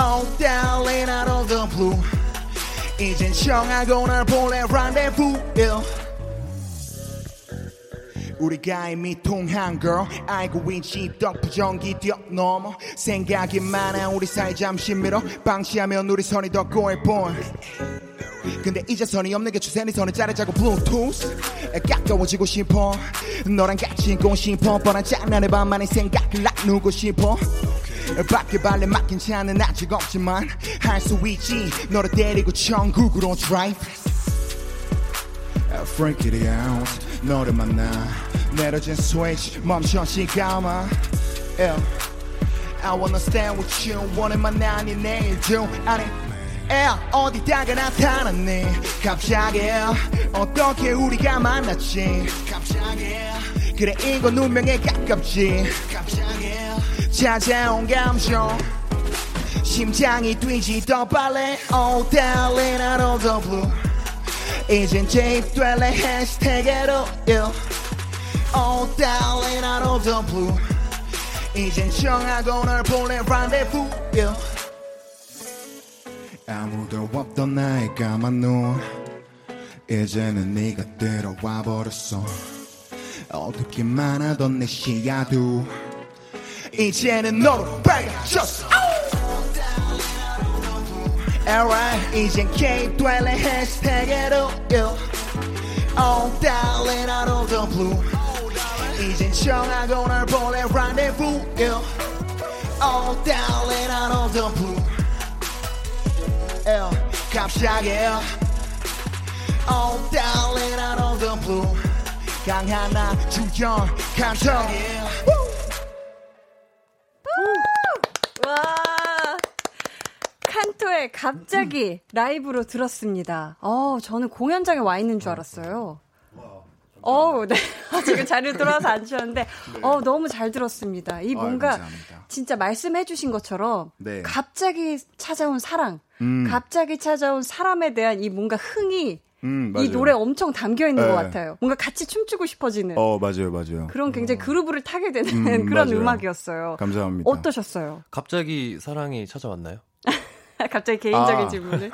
Oh darling out of the blue 이젠 청하고 날 볼래 rendezvous 우리가 이미 통한 girl 알고 있지 덕부정기 뛰어넘어 생각이 많아 우리 사이 잠시 밀어 방치하면 우리 선이 더 꼬일 뿐 근데 이제 선이 없는 게 추세니 선을 자르자고 블루투스 가까워지고 싶어 너랑 같이 있고 싶어 뻔한 장난의 밤만의 생각을 나누고 싶어 밖에 발레 맡긴 차는 아직 없지만 할 수 있지 너를 데리고 천국으로 드라이브 Freak it out 너를 만나 내려진 스위치 멈춰 시간만 I wanna stand with you 원해만 아니 내일도 아니 어디다가 나타났니 갑자기 어떻게 우리가 만났지 갑자기 그래 이건 운명에 가깝지 갑자기 찾아온 감정 심장이 뛰지 더 빨리 Oh darling I know the blue 이젠 재입될래 해시태그로 Oh darling I know the blue 이젠 정하고 널 보내 rendezvous 아무도 없던 나의 까만 눈 이제는 네가 들어와 버렸어 어둡기만 하던 내 시야도 이제는 너로 밝아졌어 Alright 이젠 개입될래 해시태그로 Oh darling I know the blue 이젠 정하고 널 보내 rendezvous Oh darling I know the blue 갑자기 Oh darling I know the blue 강한나 주영 칸토 와 칸토의 갑자기 라이브로 들었습니다. 저는 공연장에 와 있는 줄 알았어요. 네. 지금 자리로 돌아와서 앉으셨는데, 네. 너무 잘 들었습니다. 이 뭔가, 진짜 말씀해주신 것처럼, 네. 갑자기 찾아온 사랑, 갑자기 찾아온 사람에 대한 이 뭔가 흥이, 이 노래 엄청 담겨있는 네. 것 같아요. 뭔가 같이 춤추고 싶어지는. 맞아요. 그런 굉장히 그루브를 타게 되는 그런 맞아요. 음악이었어요. 감사합니다. 어떠셨어요? 갑자기 사랑이 찾아왔나요? 갑자기 개인적인 질문을.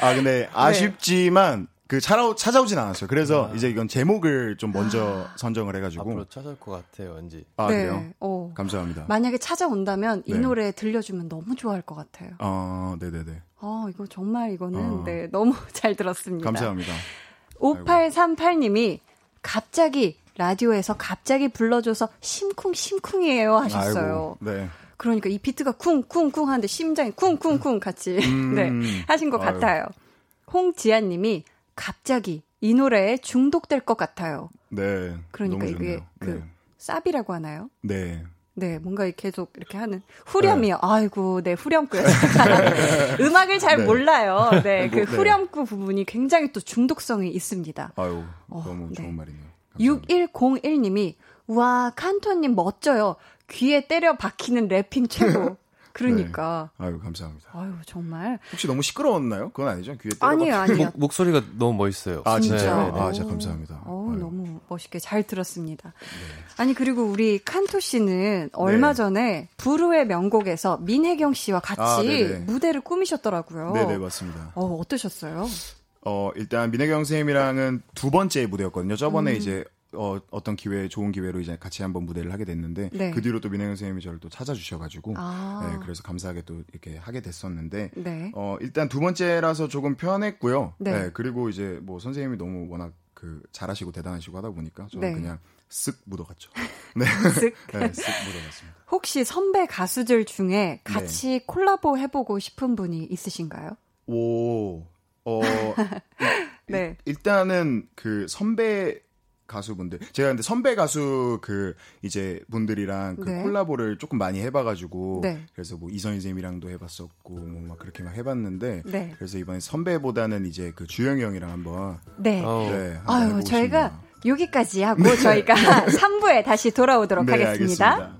근데 아쉽지만, 네. 찾아오진 않았어요. 그래서 이제 이건 제목을 좀 먼저 선정을 해가지고. 앞으로 찾아올 것 같아요, 왠지. 네. 그래요? 감사합니다. 만약에 찾아온다면 이 노래 들려주면 너무 좋아할 것 같아요. 네네네. 이거 정말 이거는, 너무 잘 들었습니다. 감사합니다. 5838님이 갑자기 라디오에서 갑자기 불러줘서 심쿵심쿵이에요 하셨어요. 네. 그러니까 이 비트가 쿵쿵쿵 하는데 심장이 쿵쿵쿵 같이, 네. 하신 것 같아요. 홍지아님이 갑자기 이 노래에 중독될 것 같아요. 네. 그러니까 이게 쌉이라고 하나요? 네. 네, 뭔가 계속 이렇게 하는 후렴이요. 네. 아이고, 네, 후렴구요. 음악을 잘 몰라요. 네, 그 후렴구 부분이 굉장히 또 중독성이 있습니다. 아유, 너무 좋은 말이네요. 6101님이 와, 칸토님 멋져요. 귀에 때려 박히는 랩핑 최고. 그러니까. 네. 아유, 감사합니다. 아유, 정말. 혹시 너무 시끄러웠나요? 그건 아니죠? 귀에 때려 아니요. 목소리가 너무 멋있어요. 진짜요? 네. 진짜 감사합니다. 너무 멋있게 잘 들었습니다. 네. 아니, 그리고 우리 칸토 씨는 얼마 전에 부르의 명곡에서 민혜경 씨와 같이 무대를 꾸미셨더라고요. 네네, 맞습니다. 어떠셨어요? 일단 민혜경 쌤이랑은 두 번째 무대였거든요. 저번에 이제 어떤 좋은 기회로 이제 같이 한번 무대를 하게 됐는데, 그 뒤로 또 민혜경 선생님이 저를 또 찾아주셔가지고, 네, 그래서 감사하게 또 이렇게 하게 됐었는데, 일단 두 번째라서 조금 편했고요. 네, 그리고 이제 뭐 선생님이 너무 워낙 잘하시고 대단하시고 하다 보니까, 저는 그냥 쓱 묻어갔죠. 네. 쓱 묻어갔습니다. 혹시 선배 가수들 중에 같이 콜라보 해보고 싶은 분이 있으신가요? 네. 일단은 선배, 가수분들. 제가 근데 선배 가수 이제 분들이랑 콜라보를 조금 많이 해봐가지고. 그래서 뭐 이선희 쌤이랑도 해봤었고, 막 그렇게 막 해봤는데. 그래서 이번에 선배보다는 이제 주영이 형이랑 한번. 한번 저희가 여기까지 하고 저희가 3부에 다시 돌아오도록 하겠습니다. 알겠습니다.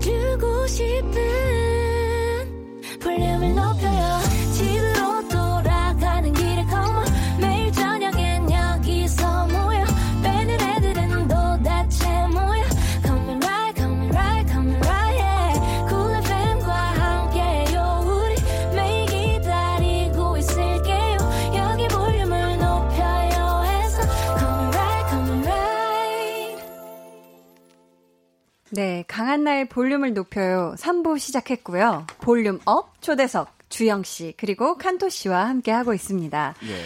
주고 싶은 볼륨을 높여요 집으로 돌아가는 길에 come on 매일 저녁엔 여기서 모여 밴을 애들은 도대체 뭐야 Coming right, coming right, coming right yeah. Cool FM과 함께요 우리 매일 기다리고 있을게요 여기 볼륨을 높여요 해서 Coming right, coming right 네, 강한 강한나의 볼륨을 높여요. 3부 시작했고요. 볼륨업 초대석 주영 씨 그리고 칸토 씨와 함께하고 있습니다. 예.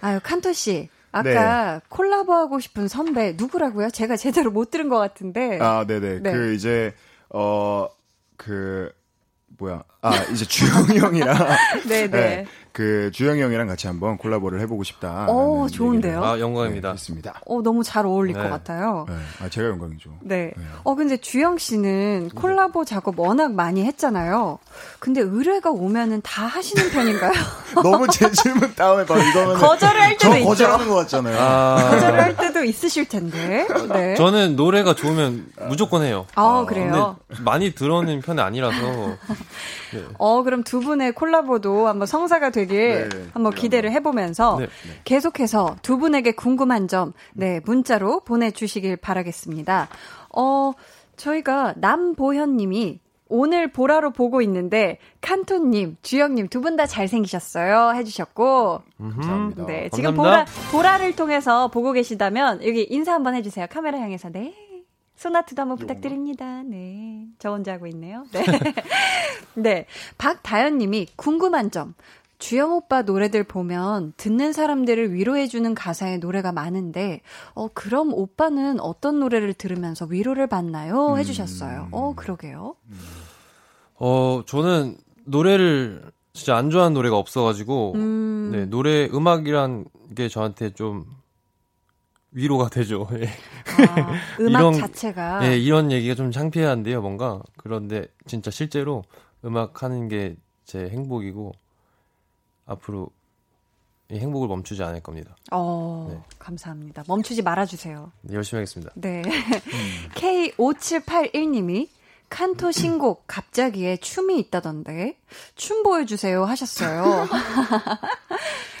아유 칸토 씨. 아까 네. 콜라보하고 싶은 선배 누구라고요? 제가 제대로 못 들은 것 같은데. 아, 네네. 네. 그 이제 이제 주영이 형이랑 네네. 네. 그 주영이 형이랑 같이 한번 콜라보를 해보고 싶다. 오, 좋은데요? 아, 영광입니다. 네, 있습니다. 너무 잘 어울릴 네. 것 같아요. 네. 아, 제가 영광이죠. 네. 네. 근데 주영 씨는 콜라보 작업 워낙 많이 했잖아요. 근데 의뢰가 오면은 다 하시는 편인가요? 너무 제 질문 다음에 봐. 이거는 거절을 할 때도 있죠. 거절하는 것 같잖아요. 아... 거절을 할 때도 있으실 텐데. 네. 저는 노래가 좋으면 무조건 해요. 아, 그래요? 근데 많이 들어오는 편이 아니라서. 네. 그럼 두 분의 콜라보도 한번 성사가 되길 네, 한번 기대를 해보면서 네, 네. 계속해서 두 분에게 궁금한 점 네, 문자로 보내주시길 바라겠습니다. 저희가 남보현님이 오늘 보라로 보고 있는데 칸토님, 주영님 두 분 다 잘생기셨어요 해주셨고 감사합니다. 네, 지금 보라를 통해서 보고 계시다면 여기 인사 한번 해주세요. 카메라 향해서 네. 소나트도 한번 부탁드립니다. 네. 저 혼자 하고 있네요. 네. 네. 박다현 님이 궁금한 점. 주영 오빠 노래들 보면 듣는 사람들을 위로해주는 가사의 노래가 많은데, 그럼 오빠는 어떤 노래를 들으면서 위로를 받나요? 해주셨어요. 그러게요. 저는 노래를 진짜 안 좋아하는 노래가 없어가지고, 네. 음악이란 게 저한테 좀, 위로가 되죠. 아, 음악 이런, 자체가 예, 이런 얘기가 좀 창피한데요, 뭔가. 그런데 진짜 실제로 음악 하는 게 제 행복이고 앞으로 이 행복을 멈추지 않을 겁니다. 네. 감사합니다. 멈추지 말아주세요. 네, 열심히 하겠습니다. 네, K5781님이 칸토 신곡 갑자기에 춤이 있다던데 춤 보여주세요 하셨어요.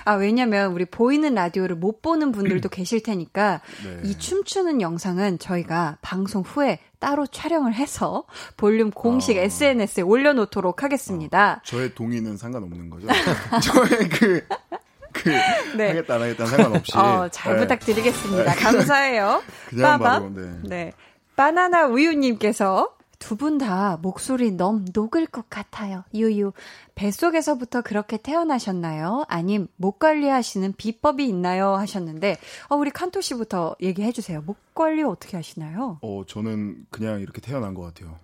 아, 왜냐면 우리 보이는 라디오를 못 보는 분들도 계실 테니까 네. 이 춤추는 영상은 저희가 방송 후에 따로 촬영을 해서 볼륨 공식 SNS에 올려놓도록 하겠습니다. 저의 동의는 상관없는 거죠? 저의 네. 하겠다 안 하겠다 상관없이 잘 네. 부탁드리겠습니다. 네. 감사해요. 그냥 바로 네. 바나나 우유님께서 두 분 다 목소리 너무 녹을 것 같아요. 유유. 뱃속에서부터 그렇게 태어나셨나요? 아님 목 관리하시는 비법이 있나요? 하셨는데 우리 칸토 씨부터 얘기해 주세요. 목 관리 어떻게 하시나요? 저는 그냥 이렇게 태어난 것 같아요.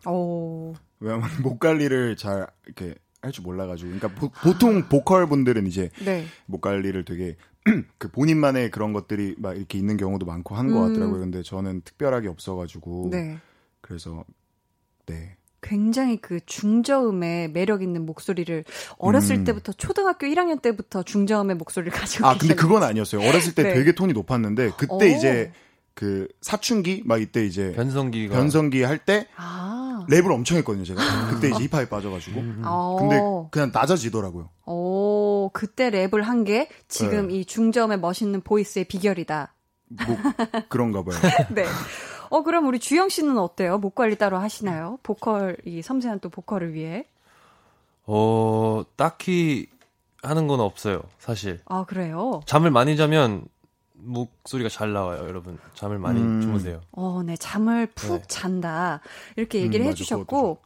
왜냐면 목 관리를 잘 이렇게 할 줄 몰라가지고. 그러니까 보통 보컬 분들은 이제 네. 목 관리를 되게 그 본인만의 그런 것들이 막 이렇게 있는 경우도 많고 한 것 같더라고요. 근데 저는 특별하게 없어가지고 네. 그래서. 네. 굉장히 그 중저음의 매력 있는 목소리를 어렸을 때부터 초등학교 1학년 때부터 중저음의 목소리를 가지고 계셨는데. 근데 그건 아니었어요. 어렸을 때 네. 되게 톤이 높았는데 그때 이제 그 사춘기 막 이때 이제 변성기 할 때 랩을 엄청 했거든요, 제가. 그때 이제 힙합에 빠져가지고. 근데 그냥 낮아지더라고요. 그때 랩을 한 게 지금 네. 이 중저음의 멋있는 보이스의 비결이다. 뭐 그런가 봐요. 네. 그럼 우리 주영 씨는 어때요? 목 관리 따로 하시나요? 보컬, 이 섬세한 또 보컬을 위해? 딱히 하는 건 없어요, 사실. 아, 그래요? 잠을 많이 자면 목소리가 잘 나와요, 여러분. 잠을 많이 주무세요. 네. 잠을 푹 네. 잔다. 이렇게 얘기를 해주셨고.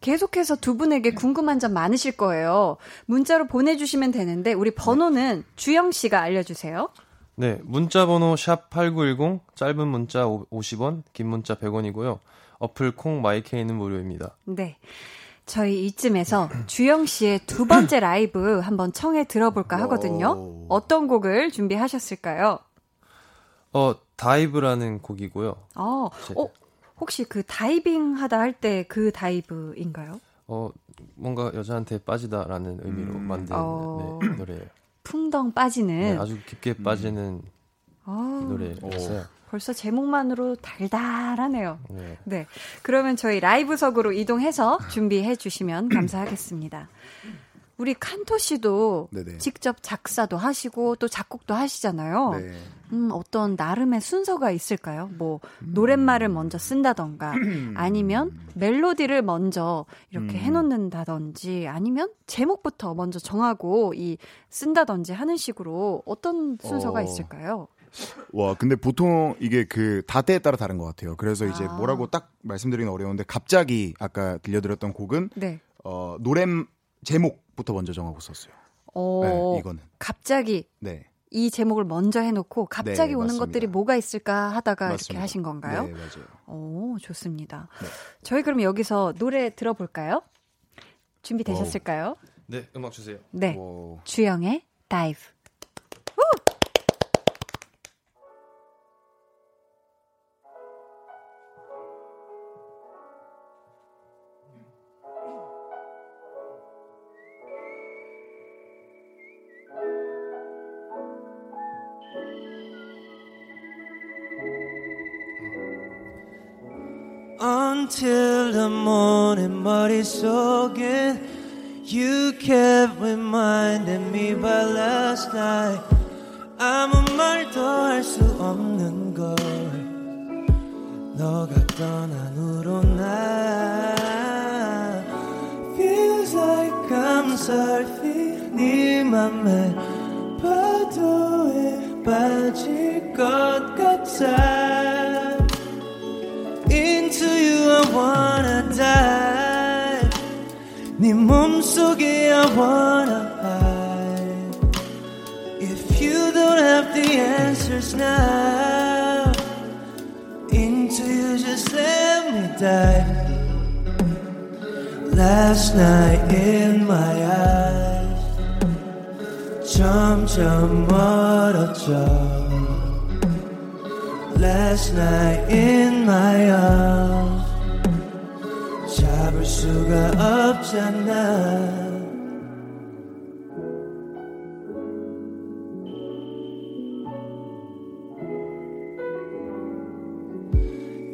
계속해서 두 분에게 궁금한 점 많으실 거예요. 문자로 보내주시면 되는데, 우리 번호는 네. 주영 씨가 알려주세요. 네, 문자 번호 샵8910, 짧은 문자 50원, 긴 문자 100원이고요. 어플 콩 마이케이는 무료입니다. 네, 저희 이쯤에서 주영 씨의 두 번째 라이브 한번 청해 들어볼까 하거든요. 어떤 곡을 준비하셨을까요? 다이브라는 곡이고요. 혹시 그 다이빙 하다 할 때 그 다이브인가요? 뭔가 여자한테 빠지다라는 의미로 만든 네, 노래예요. 풍덩 빠지는 네, 아주 깊게 빠지는 노래였어요. 벌써 제목만으로 달달하네요. 네. 네, 그러면 저희 라이브석으로 이동해서 준비해 주시면 감사하겠습니다. 우리 칸토 씨도 네네. 직접 작사도 하시고 또 작곡도 하시잖아요. 네. 어떤 나름의 순서가 있을까요? 뭐 노랫말을 먼저 쓴다던가 아니면 멜로디를 먼저 이렇게 해놓는다든지 아니면 제목부터 먼저 정하고 쓴다든지 하는 식으로 어떤 순서가 있을까요? 와, 근데 보통 이게 그 다때에 따라 다른 것 같아요. 그래서 이제 아. 뭐라고 딱 말씀드리긴 어려운데 갑자기 아까 들려드렸던 곡은 네. 노래 제목부터 먼저 정하고 썼어요. 네, 이거는 갑자기 네. 이 제목을 먼저 해놓고 갑자기 네, 오는 맞습니다. 것들이 뭐가 있을까 하다가 맞습니다. 이렇게 하신 건가요? 네, 맞아요. 오, 좋습니다. 네. 저희 그럼 여기서 노래 들어볼까요? 준비되셨을까요? 오. 네, 음악 주세요. 네, 오. 주영의 다이브. Until the morning, 머릿속에 You kept reminding me about last night 아무 말도 할 수 없는 걸 너가 떠난 후로 나 Feels like I'm surfing 네 맘에 파도에 빠질 것 같아 Into you I wanna dive 네 몸속에 I wanna hide If you don't have the answers now Into you just let me dive Last night in my eyes 점점 멀어져 Last night in my arms 잡을 수가 없잖아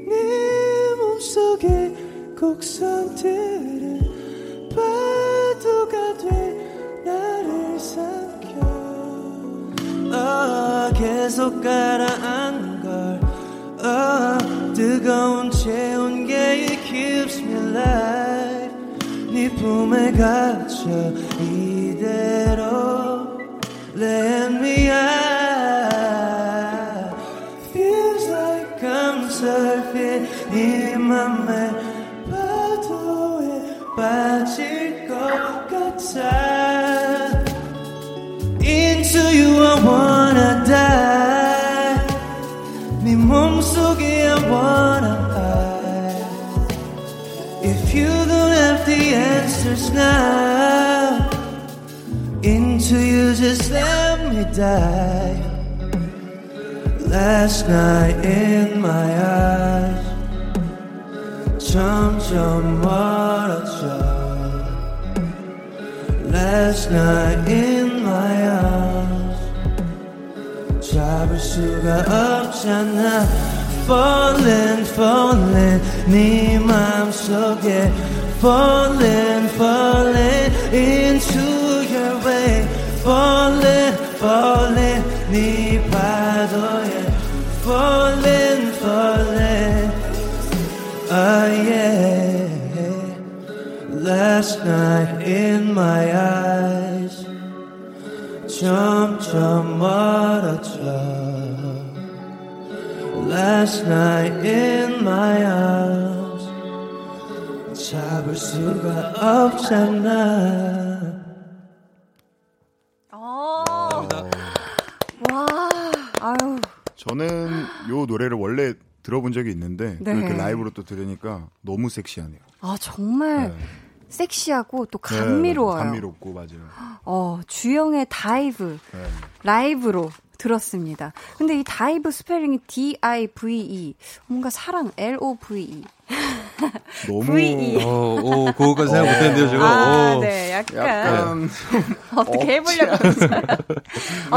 네 몸속에 곡선들은 파도가 돼 나를 삼켜 계속 가라앉 뜨거운 채운 게 It keeps me alive 네 품에 갇혀 이대로 Let me out Feels like I'm surfing 네 맘에 파도에 빠질 것 같아 Into you I wanna dive 네 몸속에 I wanna hide If you don't have the answers now Into you just let me die Last night in my eyes 점점 멀어져 Last night in my eyes 잡을 수가 없잖아 Falling, falling 네 맘속에 Falling, falling Into your way Falling, falling 네 파도에 Falling, falling Oh yeah Last night in my eyes 점점 멀어져 Last night in my arms 잡을 수가 없잖아 와, 아유. 저는 요 노래를 원래 들어본 적이 있는데 네. 이렇게 라이브로 또 들으니까 너무 섹시하네요 아 정말 네. 섹시하고 또 감미로워요. 네, 감미롭고 맞아요. 주영의 다이브 네. 라이브로 들었습니다. 근데 이 다이브 스펠링이 D-I-V-E 뭔가 사랑 L-O-V-E 너무 V-E 그거까지 생각 못했는데요 지금. 아, 네, 약간 어떻게 해보려고 했어요.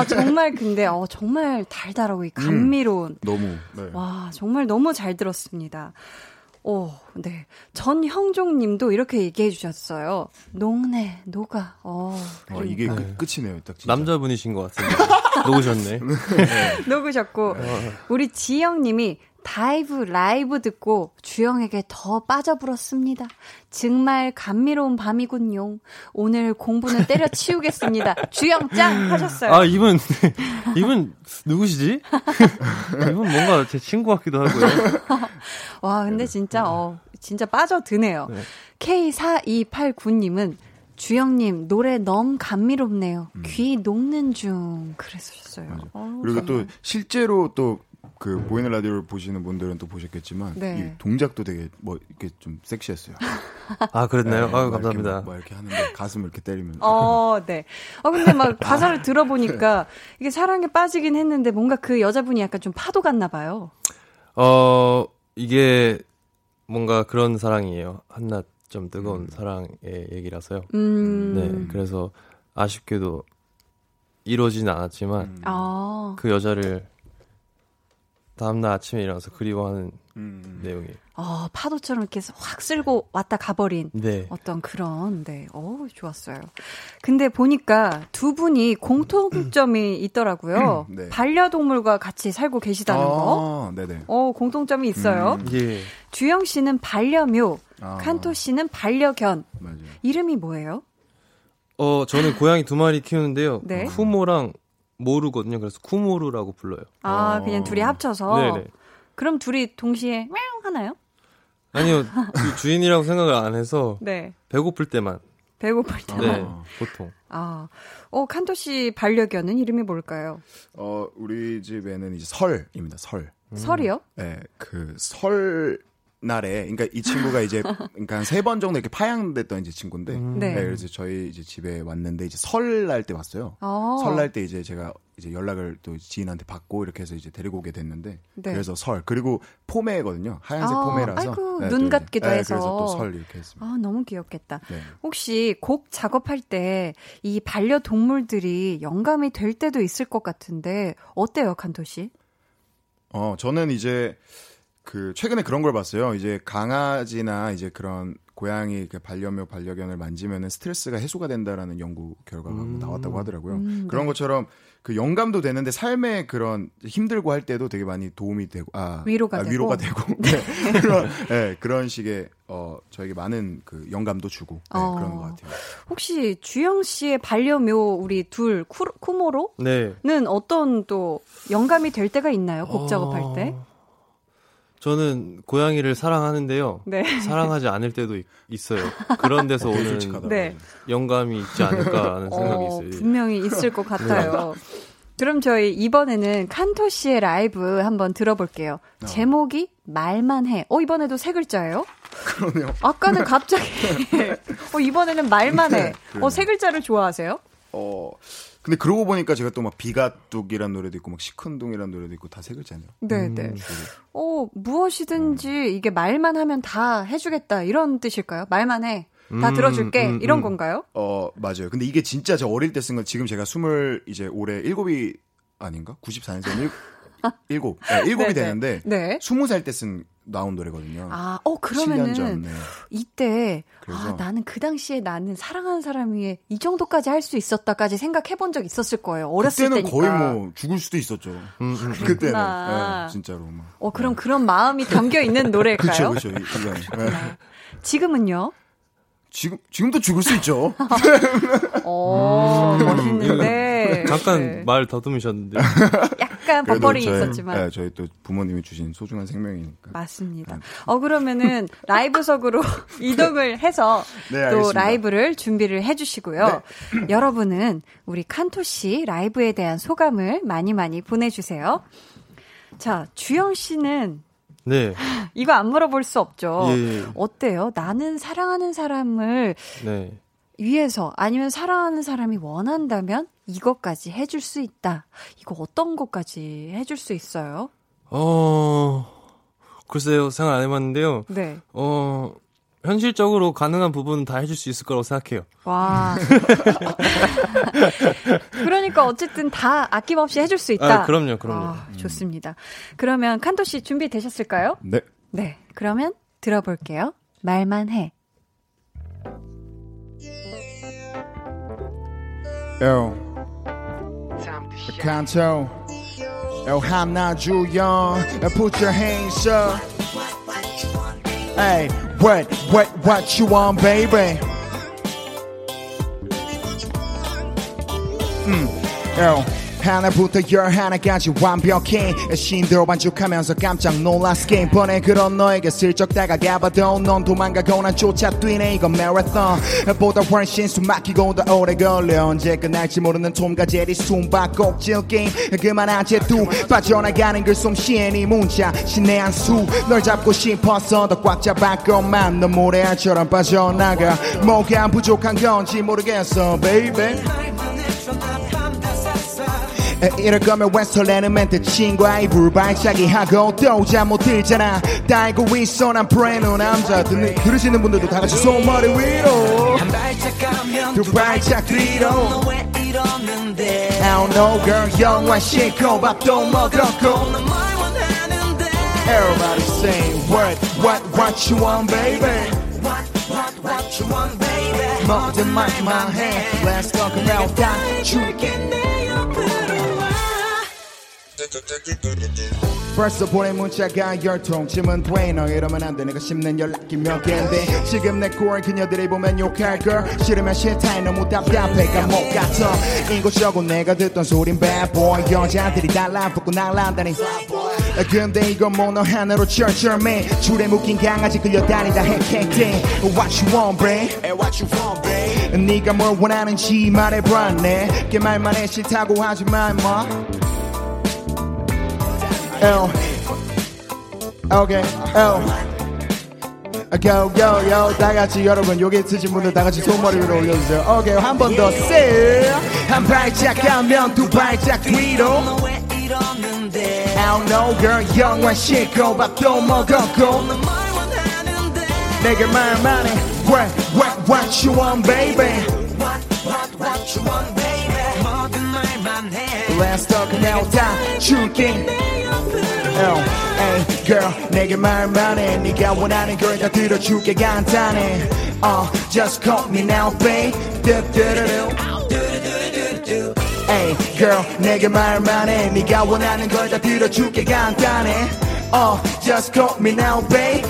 정말 근데 정말 달달하고 이 감미로운 너무 네. 와 정말 너무 잘 들었습니다. 오, 네. 전형종 님도 이렇게 얘기해 주셨어요. 녹네, 녹아. 그러니까. 이게 끝이네요. 딱 진짜. 남자분이신 것 같은데. 녹으셨네. 녹으셨고. 우리 지영 님이 다이브 라이브 듣고 주영에게 더 빠져불었습니다. 정말 감미로운 밤이군요. 오늘 공부는 때려치우겠습니다. 주영 짱 하셨어요. 아, 이분 누구시지? 이분 뭔가 제 친구 같기도 하고요. 와, 근데 진짜 진짜 빠져드네요. 네. K4289님은 주영님 노래 너무 감미롭네요. 귀 녹는 중 그랬었어요. 그리고 또 실제로 또 그 보이는 라디오를 보시는 분들은 또 보셨겠지만 네. 이 동작도 되게 뭐 이렇게 좀 섹시했어요. 아, 그랬나요? 네, 아유, 감사합니다. 막 이렇게 하는데 가슴을 이렇게 때리면서. 네. 근데 막 가사를 들어보니까 이게 사랑에 빠지긴 했는데 뭔가 그 여자분이 약간 좀 파도 같나 봐요. 이게 뭔가 그런 사랑이에요. 한낱 좀 뜨거운 사랑의 얘기라서요. 네, 그래서 아쉽게도 이루어지진 않았지만 그 여자를 다음날 아침에 일어나서 그리워하는 내용이에요. 파도처럼 이렇게 확 쓸고 왔다 가버린 네. 어떤 그런, 네, 좋았어요. 근데 보니까 두 분이 공통점이 있더라고요. 네. 반려동물과 같이 살고 계시다는 거. 네네. 공통점이 있어요. 예. 주영 씨는 반려묘, 칸토 씨는 반려견. 맞아요. 이름이 뭐예요? 저는 고양이 두 마리 키우는데요. 네. 쿠모랑 모루거든요. 그래서 쿠모루라고 불러요. 아, 그냥 둘이 합쳐서? 네네. 그럼 둘이 동시에 냥 하나요? 아니요. 주인이라고 생각을 안 해서 네. 배고플 때만. 배고플 때만. 네, 보통. 칸토 씨 반려견은 이름이 뭘까요? 우리 집에는 이제 설입니다. 설. 설이요? 네, 그 설 날에 그러니까 이 친구가 이제 그러니까 한 3번 정도 이렇게 파양됐던 이제 친구인데 네. 네, 그래서 저희 이제 집에 왔는데 이제 설날 때 왔어요. 설날 때 이제 제가 이제 연락을 또 지인한테 받고 이렇게 해서 이제 데리고 오게 됐는데 네. 그래서 설 그리고 포메거든요. 하얀색 포메라서 아이고, 네, 눈 같기도 해서 그래서 또 설 이렇게 했습니다. 너무 귀엽겠다. 네. 혹시 곡 작업할 때 이 반려동물들이 영감이 될 때도 있을 것 같은데 어때요, 칸토 씨? 저는 이제 그 최근에 그런 걸 봤어요. 이제 강아지나 이제 그런 고양이 반려묘 반려견을 만지면은 스트레스가 해소가 된다라는 연구 결과가 나왔다고 하더라고요. 그런 것처럼 그 영감도 되는데 삶의 그런 힘들고 할 때도 되게 많이 도움이 되고 위로가 되고 네. 그런 식의 저에게 많은 그 영감도 주고 네, 그런 것 같아요. 혹시 주영 씨의 반려묘 우리 둘 쿠모로는 네. 어떤 또 영감이 될 때가 있나요? 곡 작업할 때? 저는 고양이를 사랑하는데요. 네. 사랑하지 않을 때도 있어요. 그런 데서 오는 네. 영감이 있지 않을까라는 생각이 있어요. 분명히 있을 것 같아요. 네. 그럼 저희 이번에는 칸토 씨의 라이브 한번 들어볼게요. 제목이 말만 해. 이번에도 세 글자예요? 그러네요. 아까는 갑자기 이번에는 말만 해. 세 글자를 좋아하세요? 근데 그러고 보니까 제가 또 막 비가뚝이란 노래도 있고 막 시큰둥이란 노래도 있고 다 세 글자네요. 네네. 무엇이든지 이게 말만 하면 다 해주겠다 이런 뜻일까요? 말만 해. 다 들어줄게 이런 건가요? 맞아요. 근데 이게 진짜 저 어릴 때 쓴 건 지금 제가 이제 올해 7이 아닌가? 94년생 7. 네, 7이 되는데 네. 20살 때 나온 노래거든요. 그러면은 7년 전, 네. 이때 그래서, 나는 그 당시에 나는 사랑하는 사람 위에 이 정도까지 할 수 있었다까지 생각해본 적 있었을 거예요. 어렸을 때니까. 그때는 거의 뭐 죽을 수도 있었죠. 그때는 네, 진짜로. 그럼 그런 마음이 담겨 있는 노래일까요? 그렇죠, 그렇죠. 지금은요? 지금도 죽을 수 있죠. 멋있는데. 잠깐 네. 말 더듬으셨는데. 약간 버퍼링이 있었지만. 네, 저희 또 부모님이 주신 소중한 생명이니까. 맞습니다. 그러면은 라이브석으로 이동을 해서 네, 또 라이브를 준비를 해주시고요. 네. 여러분은 우리 칸토 씨 라이브에 대한 소감을 많이 많이 보내주세요. 자, 주영 씨는. 네. 이거 안 물어볼 수 없죠. 예. 어때요? 나는 사랑하는 사람을 네. 위해서 아니면 사랑하는 사람이 원한다면 이것까지 해줄 수 있다. 이거 어떤 것까지 해줄 수 있어요? 글쎄요. 생각 안 해봤는데요. 네. 현실적으로 가능한 부분은 다 해줄 수 있을 거라고 생각해요. 와. 그러니까 어쨌든 다 아낌없이 해줄 수 있다. 그럼요. 좋습니다. 그러면 칸토 씨 준비되셨을까요? 네. 네. 그러면 들어볼게요. 말만 해. 칸토 Oh, 한나 주영, put your hands up. Hey, what you want, baby? Oh. 하나부터 열 하나까지 완벽해 신도 만족하면서 깜짝 놀랐어 게임 번에 그런 너에게 슬쩍 다가가봐도 넌 도망가고 난 쫓아 뛰네 이건 마라톤 보다 훨씬 숨 막히고 더 오래 걸려 언제 끝날지 모르는 톰과 제리 숨바꼭질 게임 그만하지 두 빠져나가는 글솜씨에 네 문자 신의 한수 널 잡고 싶어서 더 꽉 잡았건만 넌 모래알처럼 빠져나가 뭐가 부족한 건지 모르겠어 baby 이럴 거면 왜 설레는 멘트 친구와 입을 발차기 하고 또 잠 못 들잖아 다 알고 있어 난 brand new 남자 들으시는 분들도 다 같이 손머리 위로 한 발짝 가면 두 발짝 뒤로 너 왜 이러는데 I don't know girl 영화 싣고 밥도 먹었고 넌 뭘 원하는데 Everybody say what you want baby What you want baby 모두 my hand Let's talk about that 줄게 내 옆으로 벌써 보낸 문자가 열통쯤은 돼 너 이러면 안 돼 내가 씹는 연락이 몇 갠데 지금 내 꼴 그녀들이 보면 욕할걸 싫으면 싫다 너무 답답해 감옥 같아 이곳저곳 내가 듣던 소린 bad boy 여자들이 달라붙고 날아다니 근데 이건 뭐 너 하나로 철철매 줄에 묶인 강아지 끌려다니다 헥헥헥 What you want babe hey, What you want babe 네가 뭘 원하는지 말해봤네 걔 말만 해 싫다고 하지 마 임마 L. Okay, L. Go, go, yo. 다 같이 여러분, 여기 쓰신 분들 다 같이 손머리 위로 올려주세요. Okay, 한 번 더. Say. 한 발짝 가면 두 발짝 뒤로. I don't know, girl. 영화 싣고 밥도 먹었고. 내게 말만 해. What you want, baby? What you want, baby? 모든 말만 해. Let's talk now. 다 줄게. Oh, hey, girl, 내게 말만 해 네가 원하는 걸 다 들어줄게 간단해 Just call me now, babe Hey, girl, 내게 말만 해 네가 원하는 걸 다 들어줄게 간단해 Just call me now, babe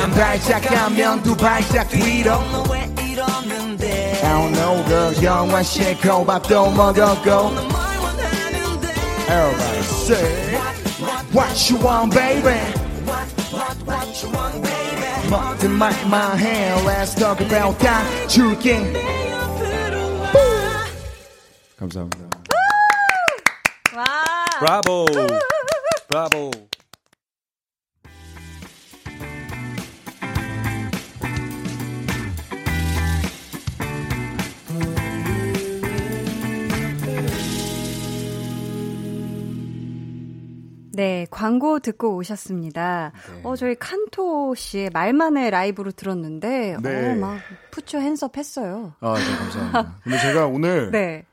한 발짝 가면 두 발짝 뒤로 I don't know, girl, 영화 싣고 밥도 먹었고 Everybody say what you want, baby? What you want, baby? Put the mic in my hand. Let's talk about that. 줄게. 감사합니다. 와. 브라보. 브라보. 네, 광고 듣고 오셨습니다. 네. 저희 칸토 씨의 말만의 라이브로 들었는데, 네. 막, 푸처 핸즈업 했어요. 아, 네, 감사합니다. 근데 제가 오늘, 네.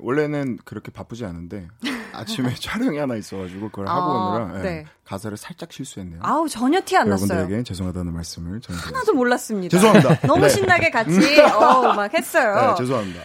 원래는 그렇게 바쁘지 않은데, 아침에 촬영이 하나 있어가지고, 그걸 하고 오느라, 네. 가사를 살짝 실수했네요. 아우, 전혀 티 안 났어요. 여러분들에게 죄송하다는 말씀을 전해드렸습니다. 하나도 몰랐습니다. 죄송합니다. 너무 네. 신나게 같이, 막 했어요. 네, 죄송합니다.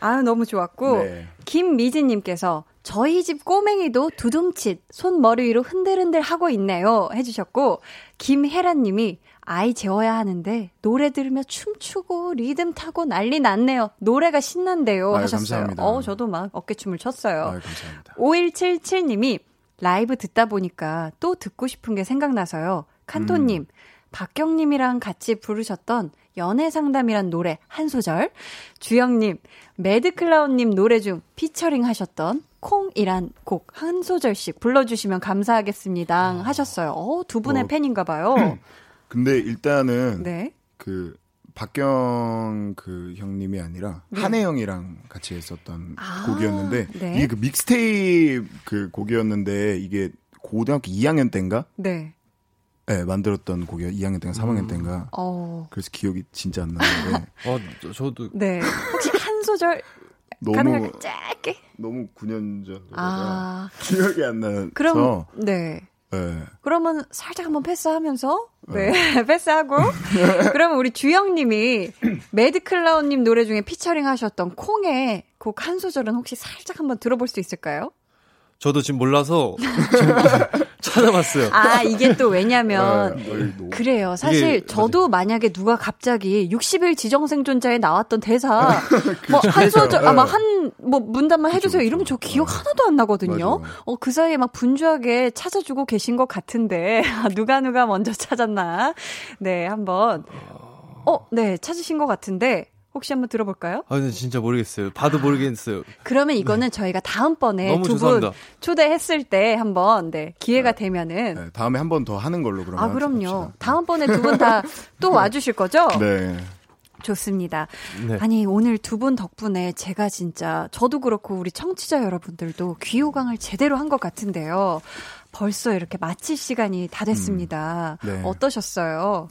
아, 너무 좋았고, 네. 김미진님께서, 저희 집 꼬맹이도 두둠칫 손머리 위로 흔들흔들 하고 있네요 해주셨고 김혜란님이 아이 재워야 하는데 노래 들으며 춤추고 리듬 타고 난리 났네요. 노래가 신난대요 하셨어요. 감사합니다. 저도 막 어깨춤을 췄어요. 감사합니다. 5177님이 라이브 듣다 보니까 또 듣고 싶은 게 생각나서요. 칸토님 박경님이랑 같이 부르셨던 연애상담이란 노래 한 소절 주영님 매드클라운님 노래 중 피처링 하셨던 콩이란 곡 한 소절씩 불러주시면 감사하겠습니다 하셨어요. 두 분의 팬인가 봐요. 근데 일단은 네. 박경 형님이 아니라 네. 한혜 형이랑 같이 했었던 곡이었는데 네. 이게 믹스테이프 곡이었는데 이게 고등학교 2학년 때인가? 네. 네, 만들었던 곡이 2학년 때인가 3학년 때인가. 그래서 기억이 진짜 안 나는데. 저도. 네. 혹시 한 소절 가능할까요? 짧게? 너무 9년 전. 기억이 안 나서. 그럼, 네. 네. 그러면 살짝 한번 패스하면서 네, 네. 패스하고 그러면 우리 주영님이 매드클라운님 노래 중에 피처링하셨던 콩의 곡 한 소절은 혹시 살짝 한번 들어볼 수 있을까요? 저도 지금 몰라서 찾아봤어요. 아, 이게 또 왜냐면 그래요. 사실 이게, 저도 만약에 누가 갑자기 60일 지정생존자에 나왔던 대사 뭐 한 소절 아마 한 뭐 문단만 해 주세요. 이러면 저 기억 하나도 안 나거든요. 그 사이에 막 분주하게 찾아주고 계신 것 같은데 누가 먼저 찾았나? 네, 한번 네, 찾으신 것 같은데 혹시 한번 들어볼까요? 아, 근데 진짜 모르겠어요. 봐도 모르겠어요. 그러면 이거는 네. 저희가 다음번에 두 분 초대했을 때 한번 네, 기회가 네. 되면은 네, 다음에 한 번 더 하는 걸로 그러면. 아, 그럼요. 다음번에 두 분 다 또 와주실 거죠? 네. 좋습니다. 네. 아니, 오늘 두 분 덕분에 제가 진짜 저도 그렇고 우리 청취자 여러분들도 귀호강을 제대로 한 것 같은데요. 벌써 이렇게 마칠 시간이 다 됐습니다. 네. 어떠셨어요?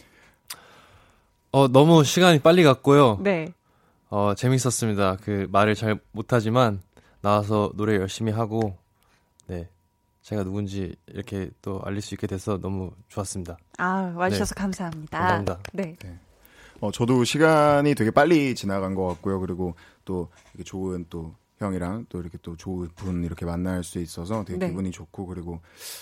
너무 시간이 빨리 갔고요. 네. 재밌었습니다. 그 말을 잘 못하지만 나와서 노래 열심히 하고, 네. 제가 누군지 이렇게 또 알릴 수 있게 돼서 너무 좋았습니다. 아, 와주셔서 네. 감사합니다. 감사합니다. 네. 네. 저도 시간이 되게 빨리 지나간 것 같고요. 그리고 또 이렇게 좋은 또 형이랑 또 이렇게 또 좋은 분 이렇게 만날 수 있어서 되게 네. 기분이 좋고 그리고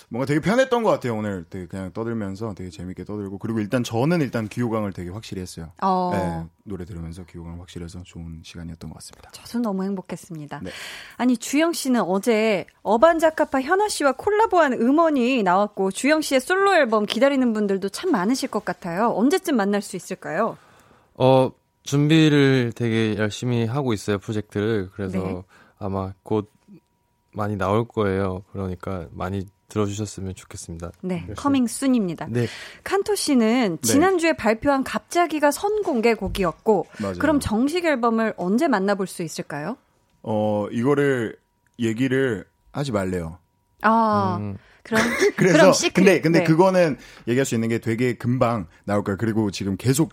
뭔가 되게 편했던 것 같아요. 오늘 되게 그냥 떠들면서 되게 재밌게 떠들고 그리고 저는 귀호강을 되게 확실히 했어요. 네, 노래 들으면서 귀호강을 확실히 해서 좋은 시간이었던 것 같습니다. 저도 너무 행복했습니다. 네. 아니 주영 씨는 어제 어반자카파 현아 씨와 콜라보한 음원이 나왔고 주영 씨의 솔로 앨범 기다리는 분들도 참 많으실 것 같아요. 언제쯤 만날 수 있을까요? 준비를 되게 열심히 하고 있어요, 프로젝트를. 그래서 네. 아마 곧 많이 나올 거예요. 그러니까 많이 들어주셨으면 좋겠습니다. 네, 커밍 순입니다. 네. 칸토 씨는 지난주에 발표한 갑자기가 선공개 곡이었고 맞아요. 그럼 정식 앨범을 언제 만나볼 수 있을까요? 이거를 얘기를 하지 말래요. 아... 그럼 시크릿. 근데 네. 그거는 얘기할 수 있는 게 되게 금방 나올 거예요. 그리고 지금 계속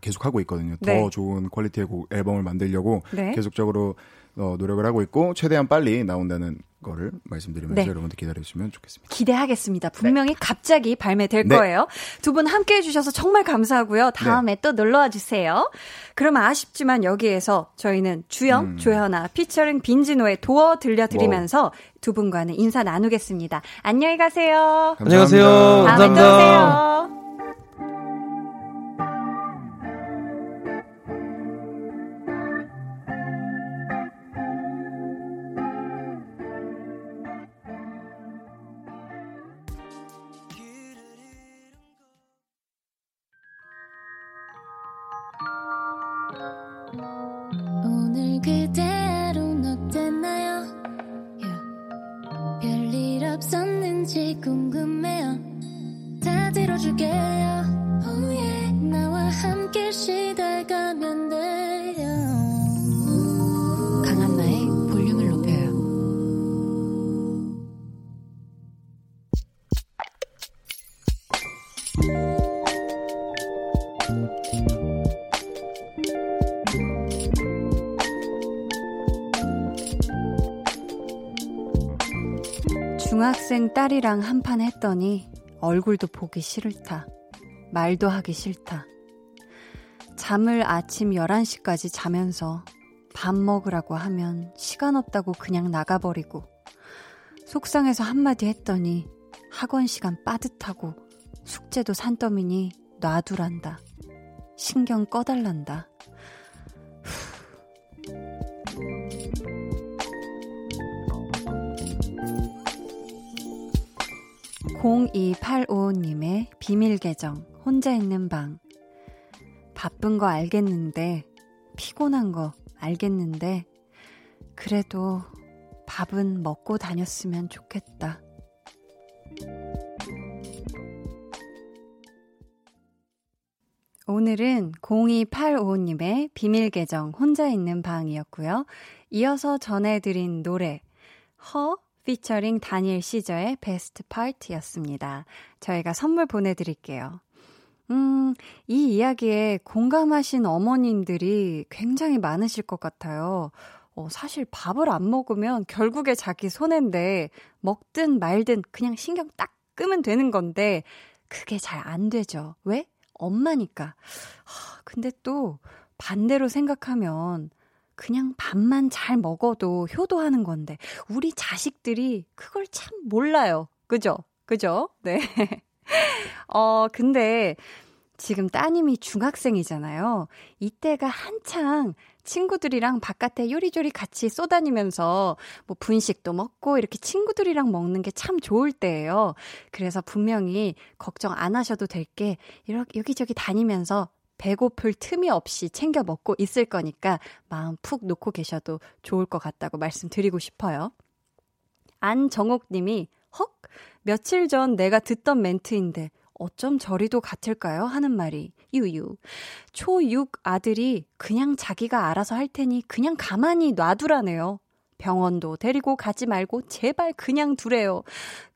계속 하고 있거든요. 네. 더 좋은 퀄리티의 앨범을 만들려고 네. 계속적으로 노력을 하고 있고 최대한 빨리 나온다는 거를 말씀드리면서 네. 여러분들 기다려주시면 좋겠습니다. 기대하겠습니다. 분명히 네. 갑자기 발매될 네. 거예요. 두 분 함께해 주셔서 정말 감사하고요. 다음에 네. 또 놀러와 주세요. 그럼 아쉽지만 여기에서 저희는 주영, 조현아, 피처링 빈지노의 도어 들려드리면서 와우. 두 분과는 인사 나누겠습니다. 안녕히 가세요. 감사합니다. 안녕하세요. 다음에 또 오세요. 중학생 딸이랑 한판 했더니 얼굴도 보기 싫다. 말도 하기 싫다. 잠을 아침 11시까지 자면서 밥 먹으라고 하면 시간 없다고 그냥 나가버리고 속상해서 한마디 했더니 학원 시간 빠듯하고 숙제도 산더미니 놔두란다. 신경 꺼달란다. 후. 02855님의 비밀 계정 혼자 있는 방. 바쁜 거 알겠는데 피곤한 거 알겠는데 그래도 밥은 먹고 다녔으면 좋겠다. 오늘은 0285님의 비밀 계정 혼자 있는 방이었고요. 이어서 전해드린 노래 허 피처링 다니엘 시저의 베스트 파트였습니다. 저희가 선물 보내드릴게요. 이 이야기에 공감하신 어머님들이 굉장히 많으실 것 같아요. 사실 밥을 안 먹으면 결국에 자기 손해인데 먹든 말든 그냥 신경 딱 끄면 되는 건데 그게 잘 안 되죠. 왜? 엄마니까. 근데 또 반대로 생각하면 그냥 밥만 잘 먹어도 효도하는 건데 우리 자식들이 그걸 참 몰라요. 그죠? 그죠? 네. 근데 지금 따님이 중학생이잖아요. 이때가 한창 친구들이랑 바깥에 요리조리 같이 쏘다니면서 뭐 분식도 먹고 이렇게 친구들이랑 먹는 게 참 좋을 때예요. 그래서 분명히 걱정 안 하셔도 될 게 이렇게 여기저기 다니면서 배고플 틈이 없이 챙겨 먹고 있을 거니까 마음 푹 놓고 계셔도 좋을 것 같다고 말씀드리고 싶어요. 안정옥 님이 헉! 며칠 전 내가 듣던 멘트인데 어쩜 저리도 같을까요? 하는 말이 유유. 초6 아들이 그냥 자기가 알아서 할 테니 그냥 가만히 놔두라네요. 병원도 데리고 가지 말고 제발 그냥 두래요.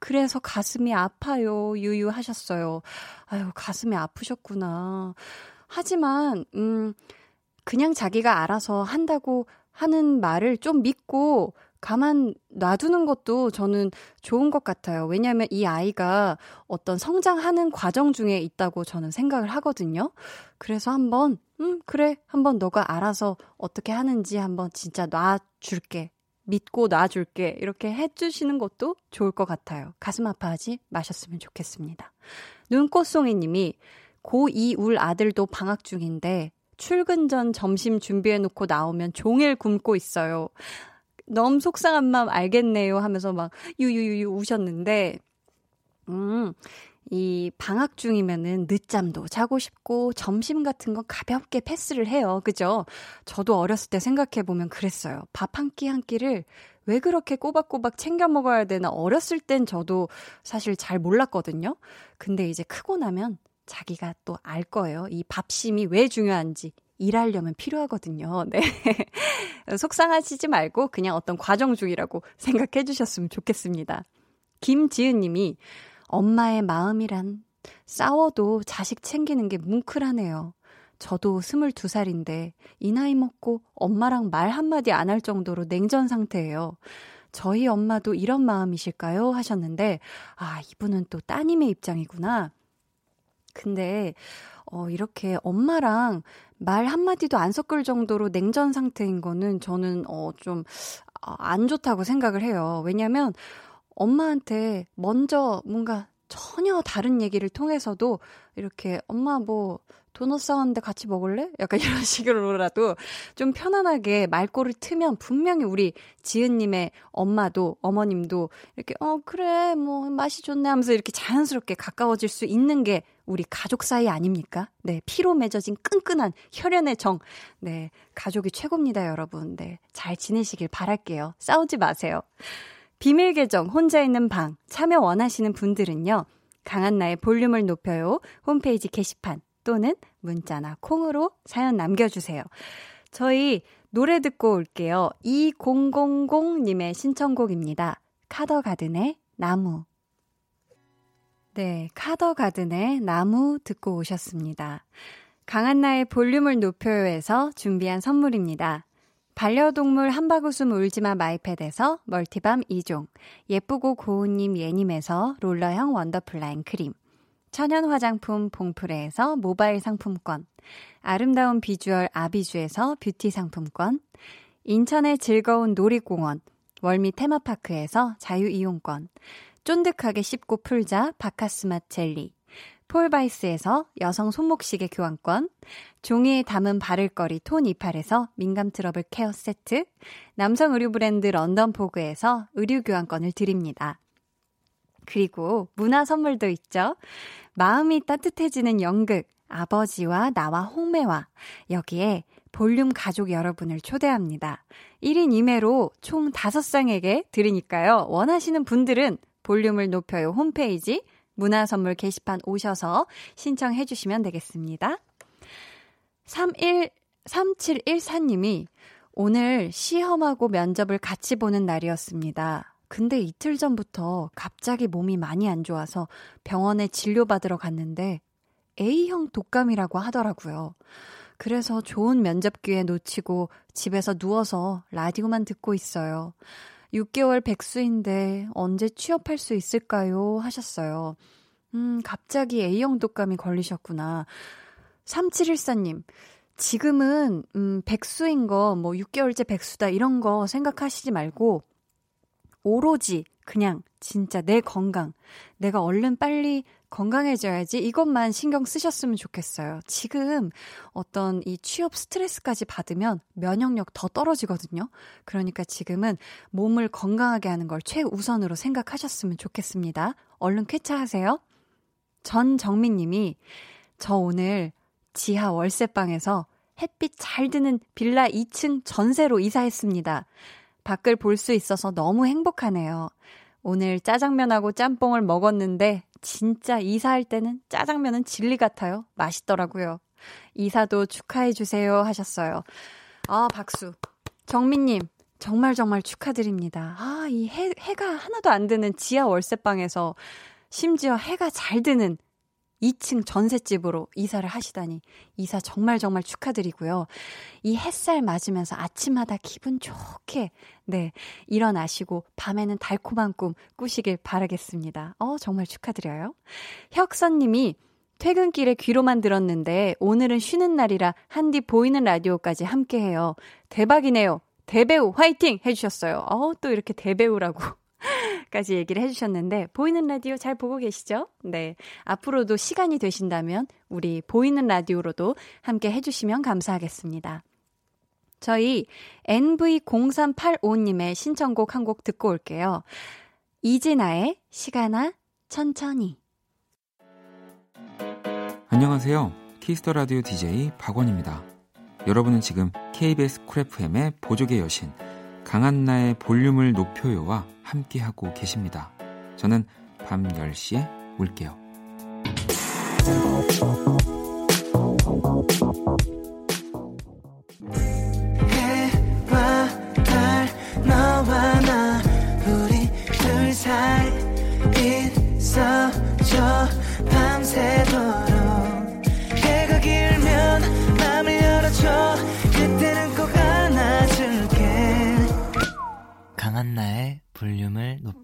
그래서 가슴이 아파요. 유유 하셨어요. 아유, 가슴이 아프셨구나. 하지만 그냥 자기가 알아서 한다고 하는 말을 좀 믿고 가만 놔두는 것도 저는 좋은 것 같아요. 왜냐하면 이 아이가 어떤 성장하는 과정 중에 있다고 저는 생각을 하거든요. 그래서 한번 그래 한번 너가 알아서 어떻게 하는지 한번 진짜 놔줄게. 믿고 놔줄게. 이렇게 해주시는 것도 좋을 것 같아요. 가슴 아파하지 마셨으면 좋겠습니다. 눈꽃송이 님이 고2 울 아들도 방학 중인데 출근 전 점심 준비해놓고 나오면 종일 굶고 있어요. 너무 속상한 마음 알겠네요 하면서 막 유유유유 우셨는데 이 방학 중이면은 늦잠도 자고 싶고 점심 같은 건 가볍게 패스를 해요. 그죠? 저도 어렸을 때 생각해보면 그랬어요. 밥 한 끼 한 끼를 왜 그렇게 꼬박꼬박 챙겨 먹어야 되나 어렸을 땐 저도 사실 잘 몰랐거든요. 근데 이제 크고 나면 자기가 또 알 거예요. 이 밥심이 왜 중요한지. 일하려면 필요하거든요. 네. 속상하시지 말고 그냥 어떤 과정 중이라고 생각해 주셨으면 좋겠습니다. 김지은 님이 엄마의 마음이란 싸워도 자식 챙기는 게 뭉클하네요. 저도 22살인데 이 나이 먹고 엄마랑 말 한마디 안 할 정도로 냉전 상태예요. 저희 엄마도 이런 마음이실까요? 하셨는데 아, 이분은 또 따님의 입장이구나. 근데 이렇게 엄마랑 말 한마디도 안 섞을 정도로 냉전 상태인 거는 저는 좀 안 좋다고 생각을 해요. 왜냐면 엄마한테 먼저 뭔가 전혀 다른 얘기를 통해서도 이렇게 엄마 뭐 도넛 사왔는데 같이 먹을래? 약간 이런 식으로라도 좀 편안하게 말꼬를 트면 분명히 우리 지은님의 엄마도 어머님도 이렇게 그래 뭐 맛이 좋네 하면서 이렇게 자연스럽게 가까워질 수 있는 게 우리 가족 사이 아닙니까? 네, 피로 맺어진 끈끈한 혈연의 정. 네, 가족이 최고입니다, 여러분. 네, 잘 지내시길 바랄게요. 싸우지 마세요. 비밀 계정 혼자 있는 방 참여 원하시는 분들은요. 강한나의 볼륨을 높여요. 홈페이지 게시판 또는 문자나 콩으로 사연 남겨주세요. 저희 노래 듣고 올게요. 2000님의 신청곡입니다. 카더가든의 나무. 네, 카더가든의 나무 듣고 오셨습니다. 강한나의 볼륨을 높여요에서 준비한 선물입니다. 반려동물 함박웃음 울지마 마이패드에서 멀티밤 2종, 예쁘고 고운님 예님에서 롤러형 원더풀라인 크림, 천연 화장품 봉프레에서 모바일 상품권, 아름다운 비주얼 아비주에서 뷰티 상품권, 인천의 즐거운 놀이공원, 월미 테마파크에서 자유이용권, 쫀득하게 씹고 풀자 바카스맛 젤리, 폴바이스에서 여성 손목시계 교환권, 종이에 담은 바를거리 톤 이팔에서 민감 트러블 케어 세트, 남성 의류 브랜드 런던포그에서 의류 교환권을 드립니다. 그리고 문화 선물도 있죠. 마음이 따뜻해지는 연극 아버지와 나와 홍매와 여기에 볼륨 가족 여러분을 초대합니다. 1인 2매로 총 5쌍에게 드리니까요. 원하시는 분들은 볼륨을 높여요 홈페이지 문화선물 게시판 오셔서 신청해 주시면 되겠습니다. 3714님이 오늘 시험하고 면접을 같이 보는 날이었습니다. 근데 이틀 전부터 갑자기 몸이 많이 안 좋아서 병원에 진료받으러 갔는데 A형 독감이라고 하더라고요. 그래서 좋은 면접 기회 놓치고 집에서 누워서 라디오만 듣고 있어요. 6개월 백수인데 언제 취업할 수 있을까요? 하셨어요. 갑자기 A형 독감이 걸리셨구나. 3714님, 지금은 백수인 거, 뭐 6개월째 백수다 이런 거 생각하시지 말고 오로지 그냥 진짜 내 건강, 내가 얼른 빨리 건강해져야지 이것만 신경 쓰셨으면 좋겠어요. 지금 어떤 이 취업 스트레스까지 받으면 면역력 더 떨어지거든요. 그러니까 지금은 몸을 건강하게 하는 걸 최우선으로 생각하셨으면 좋겠습니다. 얼른 쾌차하세요. 전정민님이 저 오늘 지하 월세방에서 햇빛 잘 드는 빌라 2층 전세로 이사했습니다. 밖을 볼 수 있어서 너무 행복하네요. 오늘 짜장면하고 짬뽕을 먹었는데 진짜 이사할 때는 짜장면은 진리 같아요. 맛있더라고요. 이사도 축하해 주세요 하셨어요. 아, 박수. 정민님 정말 정말 축하드립니다. 아, 이 해가 하나도 안 드는 지하 월세방에서 심지어 해가 잘 드는 2층 전셋집으로 이사를 하시다니 이사 정말 정말 축하드리고요. 이 햇살 맞으면서 아침마다 기분 좋게 네 일어나시고 밤에는 달콤한 꿈 꾸시길 바라겠습니다. 정말 축하드려요. 혁선님이 퇴근길에 귀로만 들었는데 오늘은 쉬는 날이라 한디 보이는 라디오까지 함께해요. 대박이네요. 대배우 화이팅 해주셨어요. 또 이렇게 대배우라고. 까지 얘기를 해주셨는데 보이는 라디오 잘 보고 계시죠? 네, 앞으로도 시간이 되신다면 우리 보이는 라디오로도 함께 해주시면 감사하겠습니다. 저희 NV0385님의 신청곡 한 곡 듣고 올게요. 이진아의 시간아 천천히. 안녕하세요. 키스더 라디오 DJ 박원입니다. 여러분은 지금 KBS 쿨 FM의 보조개 여신 강한나의 볼륨을 높여요와 함께하고 계십니다. 저는 밤 10시에 올게요. 해와 달 너와 나 우리 둘 사이 있어줘 밤새도록 해가 길면 맘을 열어줘 그때는 꼭 안아줄게 강한나의 볼륨을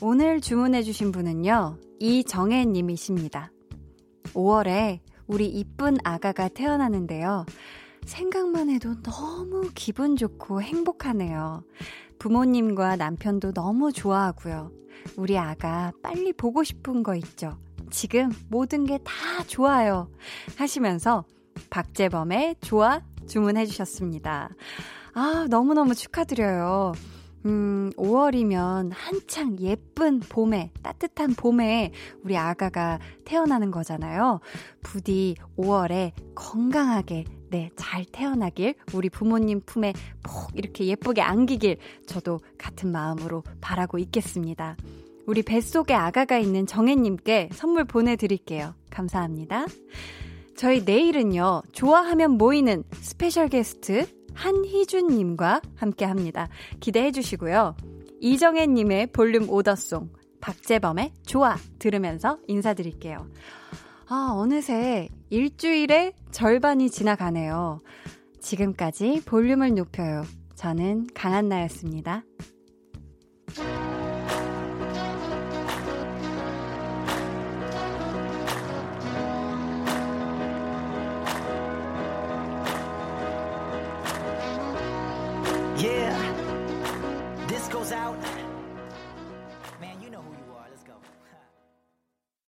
오늘 주문해주신 분은요, 이정혜님이십니다. 5월에 우리 이쁜 아가가 태어나는데요. 생각만 해도 너무 기분 좋고 행복하네요. 부모님과 남편도 너무 좋아하고요. 우리 아가 빨리 보고 싶은 거 있죠. 지금 모든 게 다 좋아요. 하시면서 박재범의 좋아 주문해주셨습니다. 아, 너무너무 축하드려요. 5월이면 한창 예쁜 봄에, 따뜻한 봄에 우리 아가가 태어나는 거잖아요. 부디 5월에 건강하게, 네, 잘 태어나길, 우리 부모님 품에 푹 이렇게 예쁘게 안기길, 저도 같은 마음으로 바라고 있겠습니다. 우리 뱃속에 아가가 있는 정혜님께 선물 보내드릴게요. 감사합니다. 저희 내일은요, 좋아하면 모이는 스페셜 게스트, 한희준님과 함께합니다. 기대해 주시고요. 이정혜님의 볼륨 오더송, 박재범의 좋아 들으면서 인사드릴게요. 아, 어느새 일주일의 절반이 지나가네요. 지금까지 볼륨을 높여요. 저는 강한나였습니다.